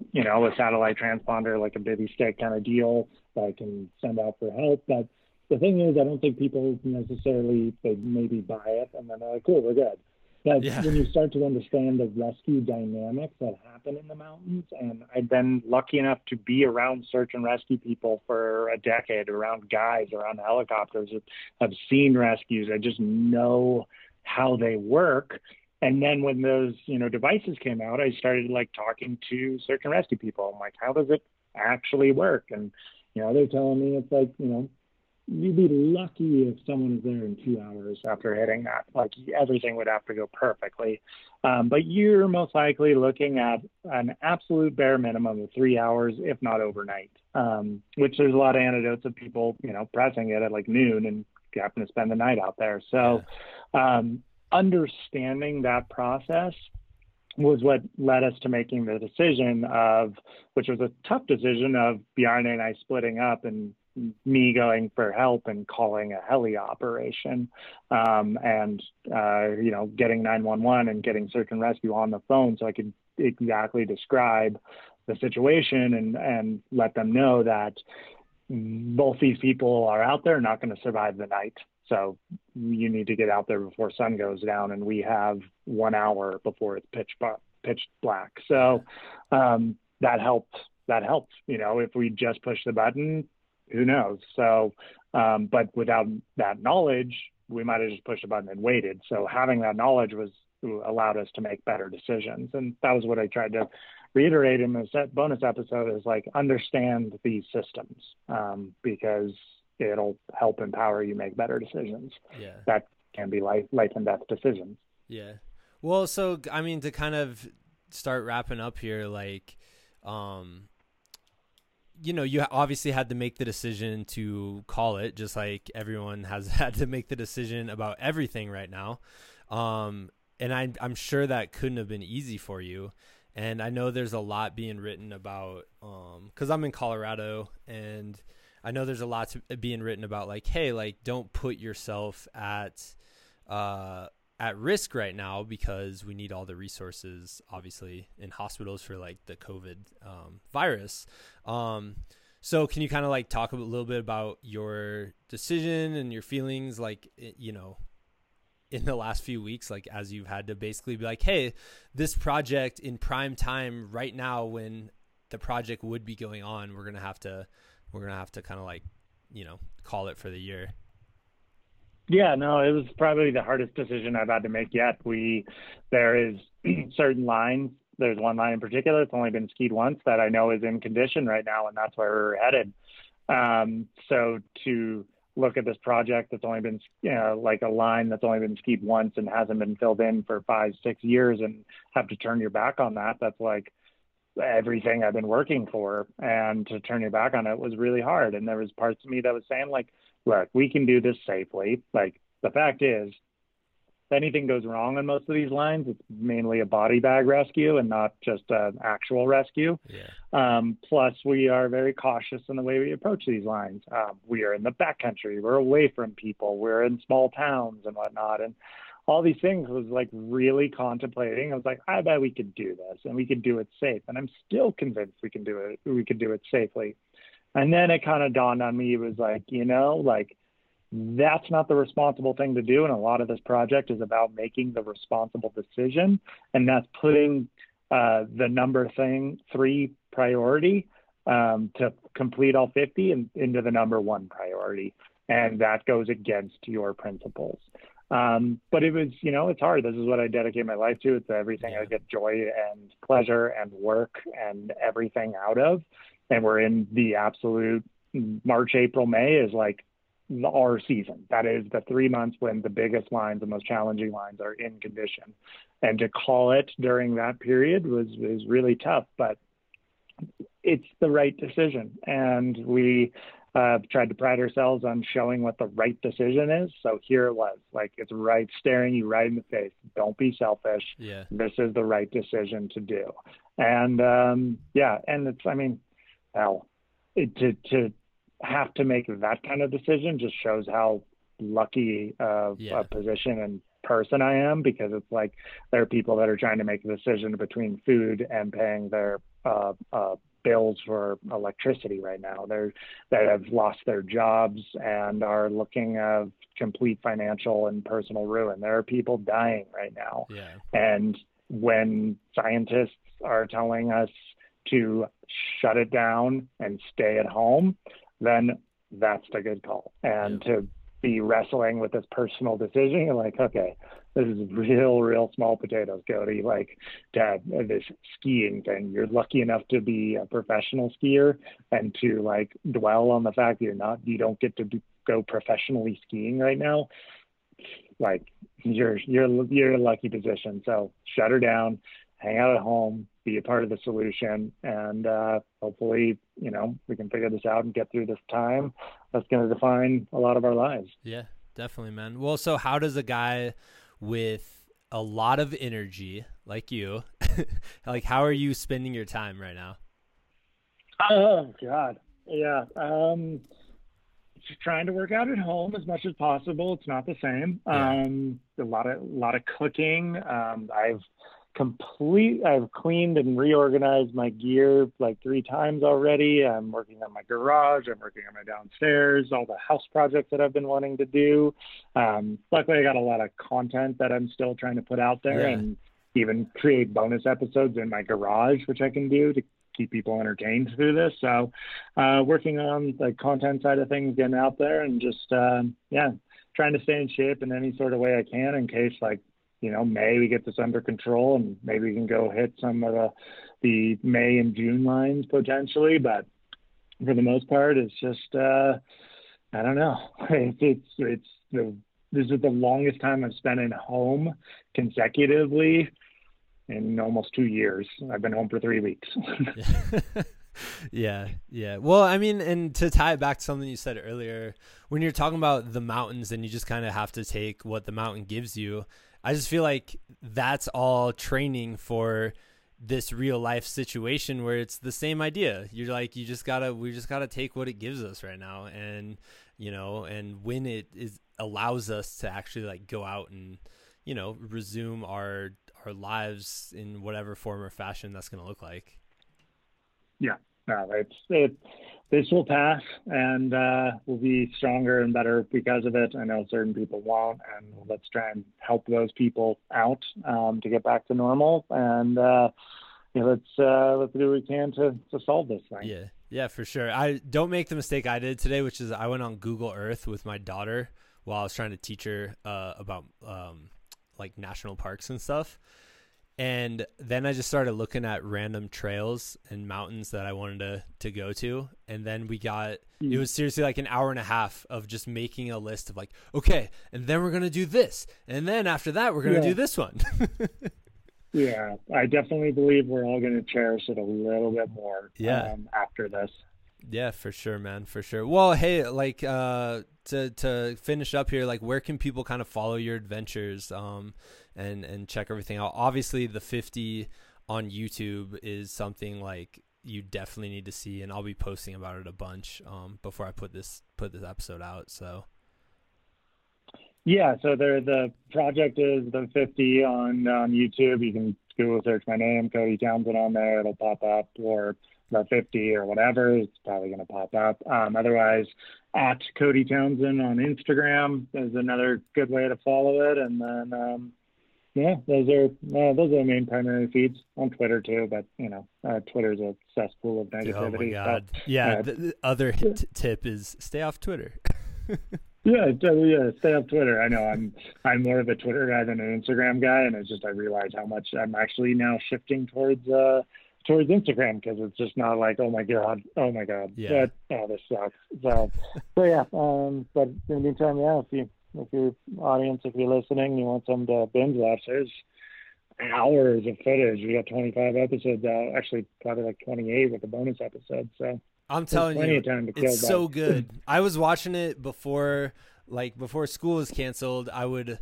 satellite transponder, like a bivy stick kind of deal that I can send out for help. But the thing is, I don't think people necessarily, they maybe buy it and then they're like, cool, we're good. But when you start to understand the rescue dynamics that happen in the mountains, and I've been lucky enough to be around search and rescue people for a decade, around guys, around helicopters, I've seen rescues. I just know how they work. And then when those, devices came out, I started talking to search and rescue people. I'm like, how does it actually work? And, they're telling me it's you'd be lucky if someone was there in 2 hours after hitting that. Everything would have to go perfectly. But you're most likely looking at an absolute bare minimum of 3 hours, if not overnight, which there's a lot of anecdotes of people, pressing it at noon and happen to spend the night out there. So understanding that process was what led us to making the decision of, which was a tough decision, of Bjarne and I splitting up and me going for help and calling a heli operation, and getting 911 and getting search and rescue on the phone so I could exactly describe the situation and let them know that both these people are out there, not going to survive the night. So you need to get out there before sun goes down, and we have 1 hour before it's pitch black. So that helped, if we just push the button, who knows? So, but without that knowledge, we might have just pushed a button and waited. So having that knowledge allowed us to make better decisions. And that was what I tried to reiterate in the bonus episode, is understand these systems, because it'll help empower you make better decisions. Yeah. That can be life and death decisions. Yeah. Well, so, to kind of start wrapping up here, you obviously had to make the decision to call it, just like everyone has had to make the decision about everything right now. And I'm sure that couldn't have been easy for you. And I know there's a lot being written about, 'cause I'm in Colorado, and I know there's a lot being written about don't put yourself at risk right now, because we need all the resources, obviously, in hospitals for the COVID virus. So can you kind of talk a little bit about your decision and your feelings, in the last few weeks, as you've had to basically be hey, this project in prime time right now, when the project would be going on, we're going to have to kind of call it for the year. Yeah, no, it was probably the hardest decision I've had to make yet. There is certain lines. There's one line in particular that's only been skied once that I know is in condition right now, and that's where we're headed. So to look at this project that's only been, a line that's only been skied once and hasn't been filled in for 5-6 years, and have to turn your back on that's everything I've been working for, and to turn your back on it was really hard. And there was parts of me that was saying, look, we can do this safely. The fact is, if anything goes wrong on most of these lines, it's mainly a body bag rescue and not just an actual rescue. Yeah. Plus, we are very cautious in the way we approach these lines. We are in the backcountry. We're away from people. We're in small towns and whatnot. And all these things was like really contemplating. I was like, I bet we could do this and we could do it safe. And I'm still convinced we can do it. We could do it safely. And then it kind of dawned on me. It was like, you know, like, that's not the responsible thing to do. And a lot of this project is about making the responsible decision. And that's putting the number thing 3 priority to complete all 50 and into the number 1 priority. And that goes against your principles. But it was, you know, it's hard. This is what I dedicate my life to. It's everything I get joy and pleasure and work and everything out of. And we're in the absolute March, April, May is like our season. That is the 3 months when the biggest lines, the most challenging lines are in condition, and to call it during that period was really tough, but it's the right decision. And we tried to pride ourselves on showing what the right decision is. So here it was, like, it's right, staring you right in the face. Don't be selfish. Yeah. This is the right decision to do. And and it's, I mean, hell, to have to make that kind of decision just shows how lucky a position and person I am, because it's like there are people that are trying to make a decision between food and paying their bills for electricity right now. They're that have lost their jobs and are looking at complete financial and personal ruin. There are people dying right now. Yeah. And when scientists are telling us to shut it down and stay at home, then that's the good call. And to be wrestling with this personal decision, you're like, okay, this is real small potatoes, Cody. Like, Dad, this skiing thing, you're lucky enough to be a professional skier and to like dwell on the fact that you don't get to go professionally skiing right now. Like, you're in a lucky position. So shut her down, hang out at home, be a part of the solution, and hopefully, you know, we can figure this out and get through this time that's going to define a lot of our lives. Yeah, definitely, man. Well, so how does a guy with a lot of energy like you, like, how are you spending your time right now? Oh, God. Yeah. Just trying to work out at home as much as possible. It's not the same. Yeah. A lot of cooking. I've cleaned and reorganized my gear like 3 times already. I'm working on my garage. I'm working on my downstairs, all the house projects that I've been wanting to do. Luckily, I got a lot of content that I'm still trying to put out there and even create bonus episodes in my garage, which I can do to keep people entertained through this. So working on the content side of things, getting out there and just, trying to stay in shape in any sort of way I can in case, like, you know, May we get this under control and maybe we can go hit some of the May and June lines potentially. But for the most part, it's just, I don't know. This is the longest time I've spent at home consecutively in almost 2 years. I've been home for 3 weeks. Yeah. Well, I mean, and to tie it back to something you said earlier, when you're talking about the mountains and you just kind of have to take what the mountain gives you, I just feel like that's all training for this real life situation where it's the same idea. You're like, we just gotta take what it gives us right now. And, you know, and when it is allows us to actually like go out and, you know, resume our lives in whatever form or fashion that's going to look like. Yeah, no, this will pass, and we'll be stronger and better because of it. I know certain people won't, and let's try and help those people out to get back to normal. And let's do what we can to solve this thing. Yeah, for sure. I don't make the mistake I did today, which is I went on Google Earth with my daughter while I was trying to teach her about like national parks and stuff. And then I just started looking at random trails and mountains that I wanted to go to. And then we got, it was seriously like an hour and a half of just making a list of like, okay, and then we're going to do this. And then after that, we're going to do this one. Yeah. I definitely believe we're all going to cherish it a little bit more after this. Yeah, for sure, man. For sure. Well, hey, like, to finish up here, like, where can people kind of follow your adventures and check everything out? Obviously, the 50 on YouTube is something like you definitely need to see, and I'll be posting about it a bunch before I put this episode out. So yeah, so the project is the 50 on YouTube. You can Google search my name, Cody Townsend, on there. It'll pop up, or the 50 or whatever. It's probably going to pop up. Otherwise, at Cody Townsend on Instagram is another good way to follow it. And then, those are the main primary feeds. On Twitter too, but Twitter's a cesspool of negativity. Oh my God! But, yeah. The other tip is stay off Twitter. Yeah, stay off Twitter. I know I'm more of a Twitter guy than an Instagram guy, and it's just I realize how much I'm actually now shifting towards Instagram, because it's just not like, oh my god, yeah, this sucks. So yeah. But in the meantime, yeah, if you're listening, you want some to binge watch, there's hours of footage. We got 25 episodes out, actually probably like 28 with a bonus episode. So I'm telling you, it's so good. I was watching it before school was canceled. I would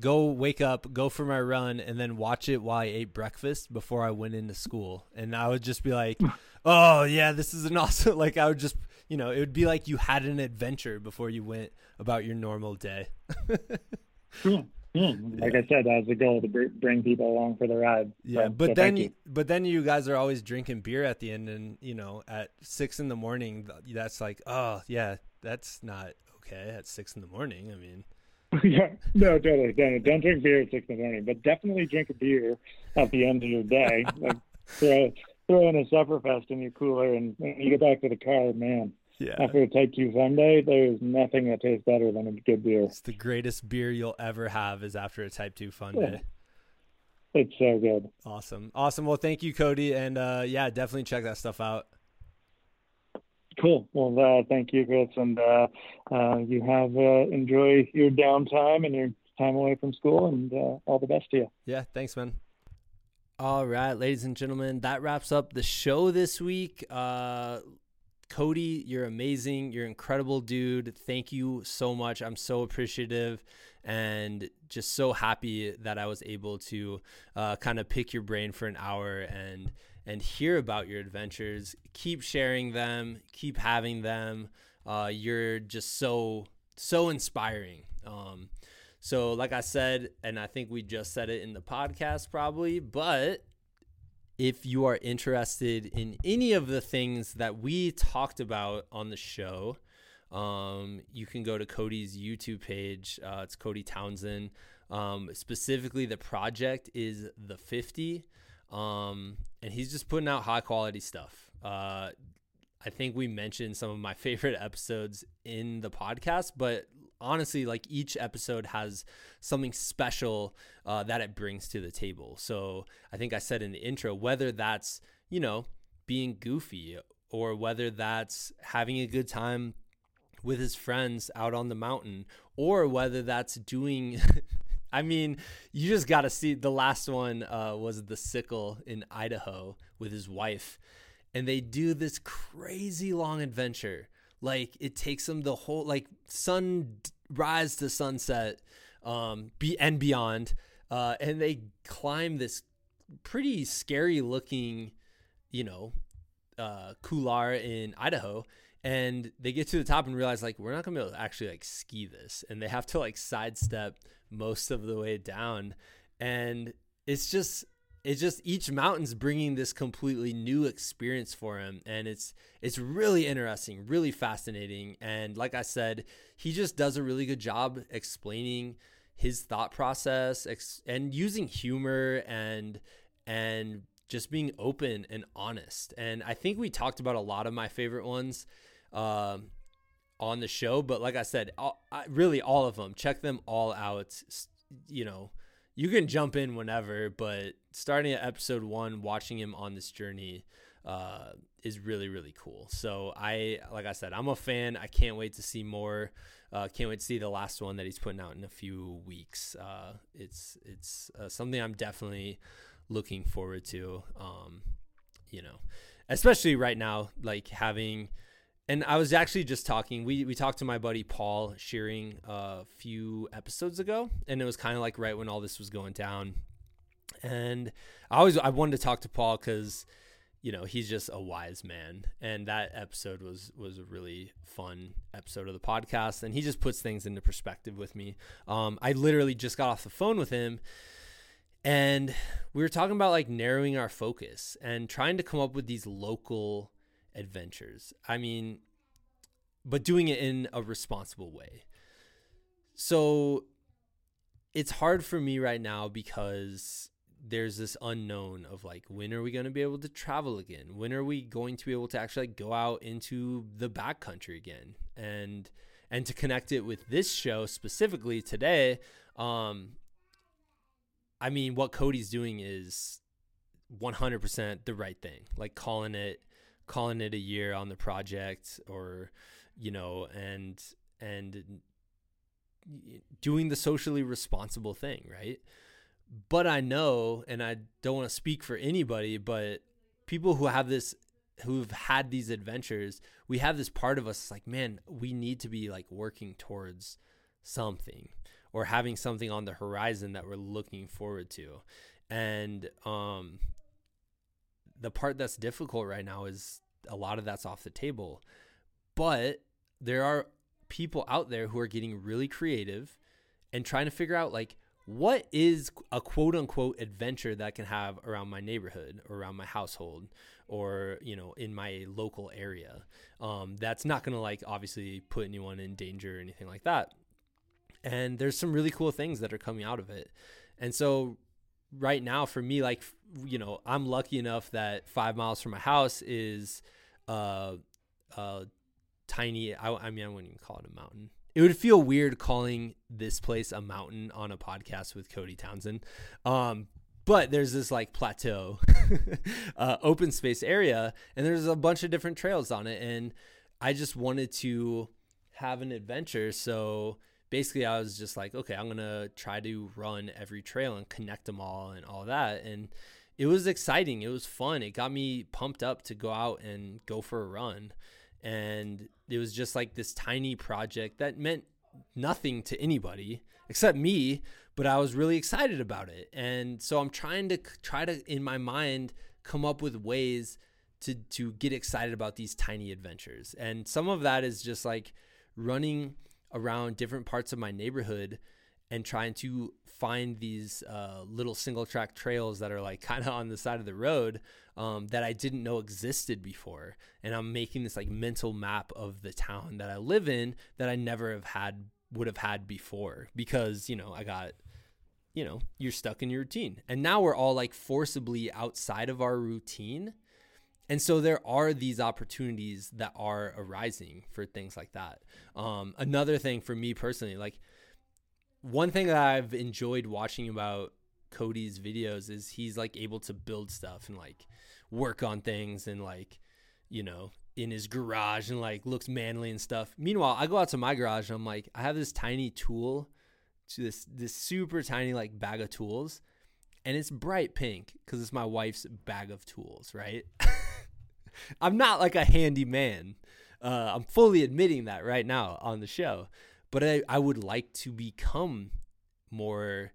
wake up, go for my run, and then watch it while I ate breakfast before I went into school. And I would just be like, oh yeah, this is an awesome, like, I would just, it would be like you had an adventure before you went about your normal day. Yeah. Like I said, that was the goal, to bring people along for the ride. Yeah, so, but then you guys are always drinking beer at the end, and at 6 a.m, that's like, oh yeah, that's not okay at 6 a.m. I mean, yeah, no, totally. Don't drink beer at 6 a.m, but definitely drink a beer at the end of your day. Like, throw in a supper fest in your cooler, and when you get back to the car, man. Yeah. After a Take 2 Sunday, there's nothing that tastes better than a good beer. It's the greatest beer you'll ever have is after a Type 2 Fun Day. It's so good. Awesome. Well, thank you, Cody. And definitely check that stuff out. Cool. Well, thank you, Chris. And you have enjoy your downtime and your time away from school, and all the best to you. Yeah. Thanks, man. All right, ladies and gentlemen, that wraps up the show this week. Cody, you're amazing. You're an incredible dude. Thank you so much. I'm so appreciative and just so happy that I was able to kind of pick your brain for an hour and hear about your adventures. Keep sharing them. Keep having them. You're just so inspiring. So like I said, and I think we just said it in the podcast probably, but if you are interested in any of the things that we talked about on the show, you can go to Cody's YouTube page. It's Cody Townsend. Specifically, the project is The 50. And he's just putting out high quality stuff. I think we mentioned some of my favorite episodes in the podcast, but honestly, like, each episode has something special that it brings to the table. So I think I said in the intro, whether that's, being goofy, or whether that's having a good time with his friends out on the mountain, or whether that's doing, I mean, you just got to see, the last one was the sickle in Idaho with his wife, and they do this crazy long adventure. Like, it takes them the whole, like, sunrise to sunset, and beyond. And they climb this pretty scary looking, couloir in Idaho. And they get to the top and realize, like, we're not going to be able to actually, like, ski this. And they have to, like, sidestep most of the way down. And it's just each mountain's bringing this completely new experience for him. And it's really interesting, really fascinating. And like I said, he just does a really good job explaining his thought process and using humor and just being open and honest. And I think we talked about a lot of my favorite ones on the show, but like I said, really all of them, check them all out. You can jump in whenever, but starting at episode 1, watching him on this journey is really, really cool. So like I said, I'm a fan. I can't wait to see more. Can't wait to see the last one that he's putting out in a few weeks. It's something I'm definitely looking forward to, especially right now, like having And I was actually just talking. We talked to my buddy Paul Shearing a few episodes ago, and it was kind of like right when all this was going down. And I wanted to talk to Paul because, you know, he's just a wise man. And that episode was a really fun episode of the podcast. And he just puts things into perspective with me. I literally just got off the phone with him, and we were talking about like narrowing our focus and trying to come up with these local adventures. I mean, but doing it in a responsible way. So it's hard for me right now because there's this unknown of like, when are we going to be able to travel again? When are we going to be able to actually like go out into the backcountry again? And to connect it with this show specifically today, I mean, what Cody's doing is 100% the right thing. Like calling it a year on the project, or, you know, and doing the socially responsible thing, right? But I know, and I don't want to speak for anybody, but people who've had these adventures, we have this part of us like, man, we need to be like working towards something or having something on the horizon that we're looking forward to. And the part that's difficult right now is a lot of that's off the table. But there are people out there who are getting really creative and trying to figure out like, what is a quote unquote adventure that I can have around my neighborhood, or around my household, or, you know, in my local area. That's not going to like obviously put anyone in danger or anything like that. And there's some really cool things that are coming out of it. And so right now for me, like, you know, I'm lucky enough that 5 miles from my house is a tiny, I mean, I wouldn't even call it a mountain. It would feel weird calling this place a mountain on a podcast with Cody Townsend. But there's this like plateau, open space area, and there's a bunch of different trails on it. And I just wanted to have an adventure. So basically I was just like, okay, I'm going to try to run every trail and connect them all and all that. And it was exciting. It was fun. It got me pumped up to go out and go for a run. And it was just like this tiny project that meant nothing to anybody except me, but I was really excited about it. And so I'm trying to in my mind, come up with ways to get excited about these tiny adventures. And some of that is just like running around different parts of my neighborhood and trying to find these little single track trails that are like kind of on the side of the road that I didn't know existed before. And I'm making this like mental map of the town that I live in that I never would have had before, because, you know, I got, you know, you're stuck in your routine, and now we're all like forcibly outside of our routine. And so there are these opportunities that are arising for things like that. Another thing for me personally, like, one thing that I've enjoyed watching about Cody's videos is he's like able to build stuff and like work on things and like, you know, in his garage, and like looks manly and stuff. Meanwhile, I go out to my garage and I'm like, I have this tiny tool, to this super tiny like bag of tools, and it's bright pink because it's my wife's bag of tools, right? I'm not like a handy man. I'm fully admitting that right now on the show. But I would like to become more,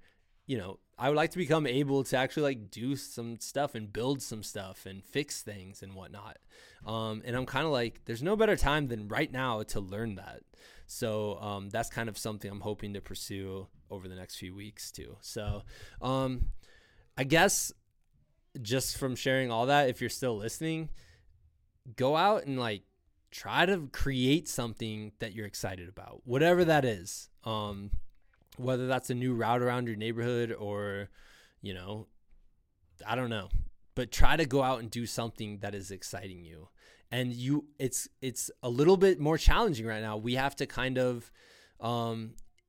you know, I would like to become able to actually like do some stuff and build some stuff and fix things and whatnot. And I'm kind of like, there's no better time than right now to learn that. So that's kind of something I'm hoping to pursue over the next few weeks too. So I guess just from sharing all that, if you're still listening, go out and like, try to create something that you're excited about, whatever that is, whether that's a new route around your neighborhood or, you know, I don't know, but try to go out and do something that is exciting you. And it's a little bit more challenging right now. We have to kind of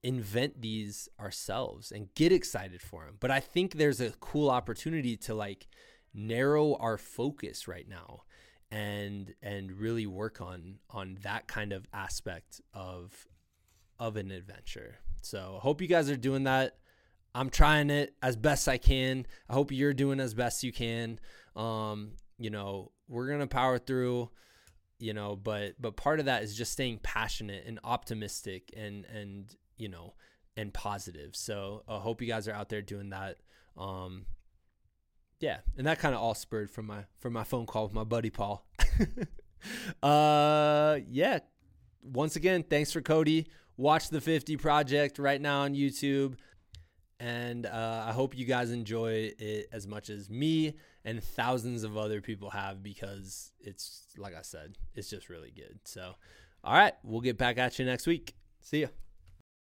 invent these ourselves and get excited for them. But I think there's a cool opportunity to like narrow our focus right now and really work on that kind of aspect of an adventure. So I hope you guys are doing that. I'm trying it as best I can. I hope you're doing as best you can. You know, we're going to power through. you know, but part of that is just staying passionate and optimistic and, you know, and positive. So I hope you guys are out there doing that. Yeah. And that kind of all spurred from my phone call with my buddy, Paul. Yeah. Once again, thanks for Cody. Watch the 50 Project right now on YouTube. And I hope you guys enjoy it as much as me and thousands of other people have, because it's, like I said, it's just really good. So, all right, we'll get back at you next week. See ya.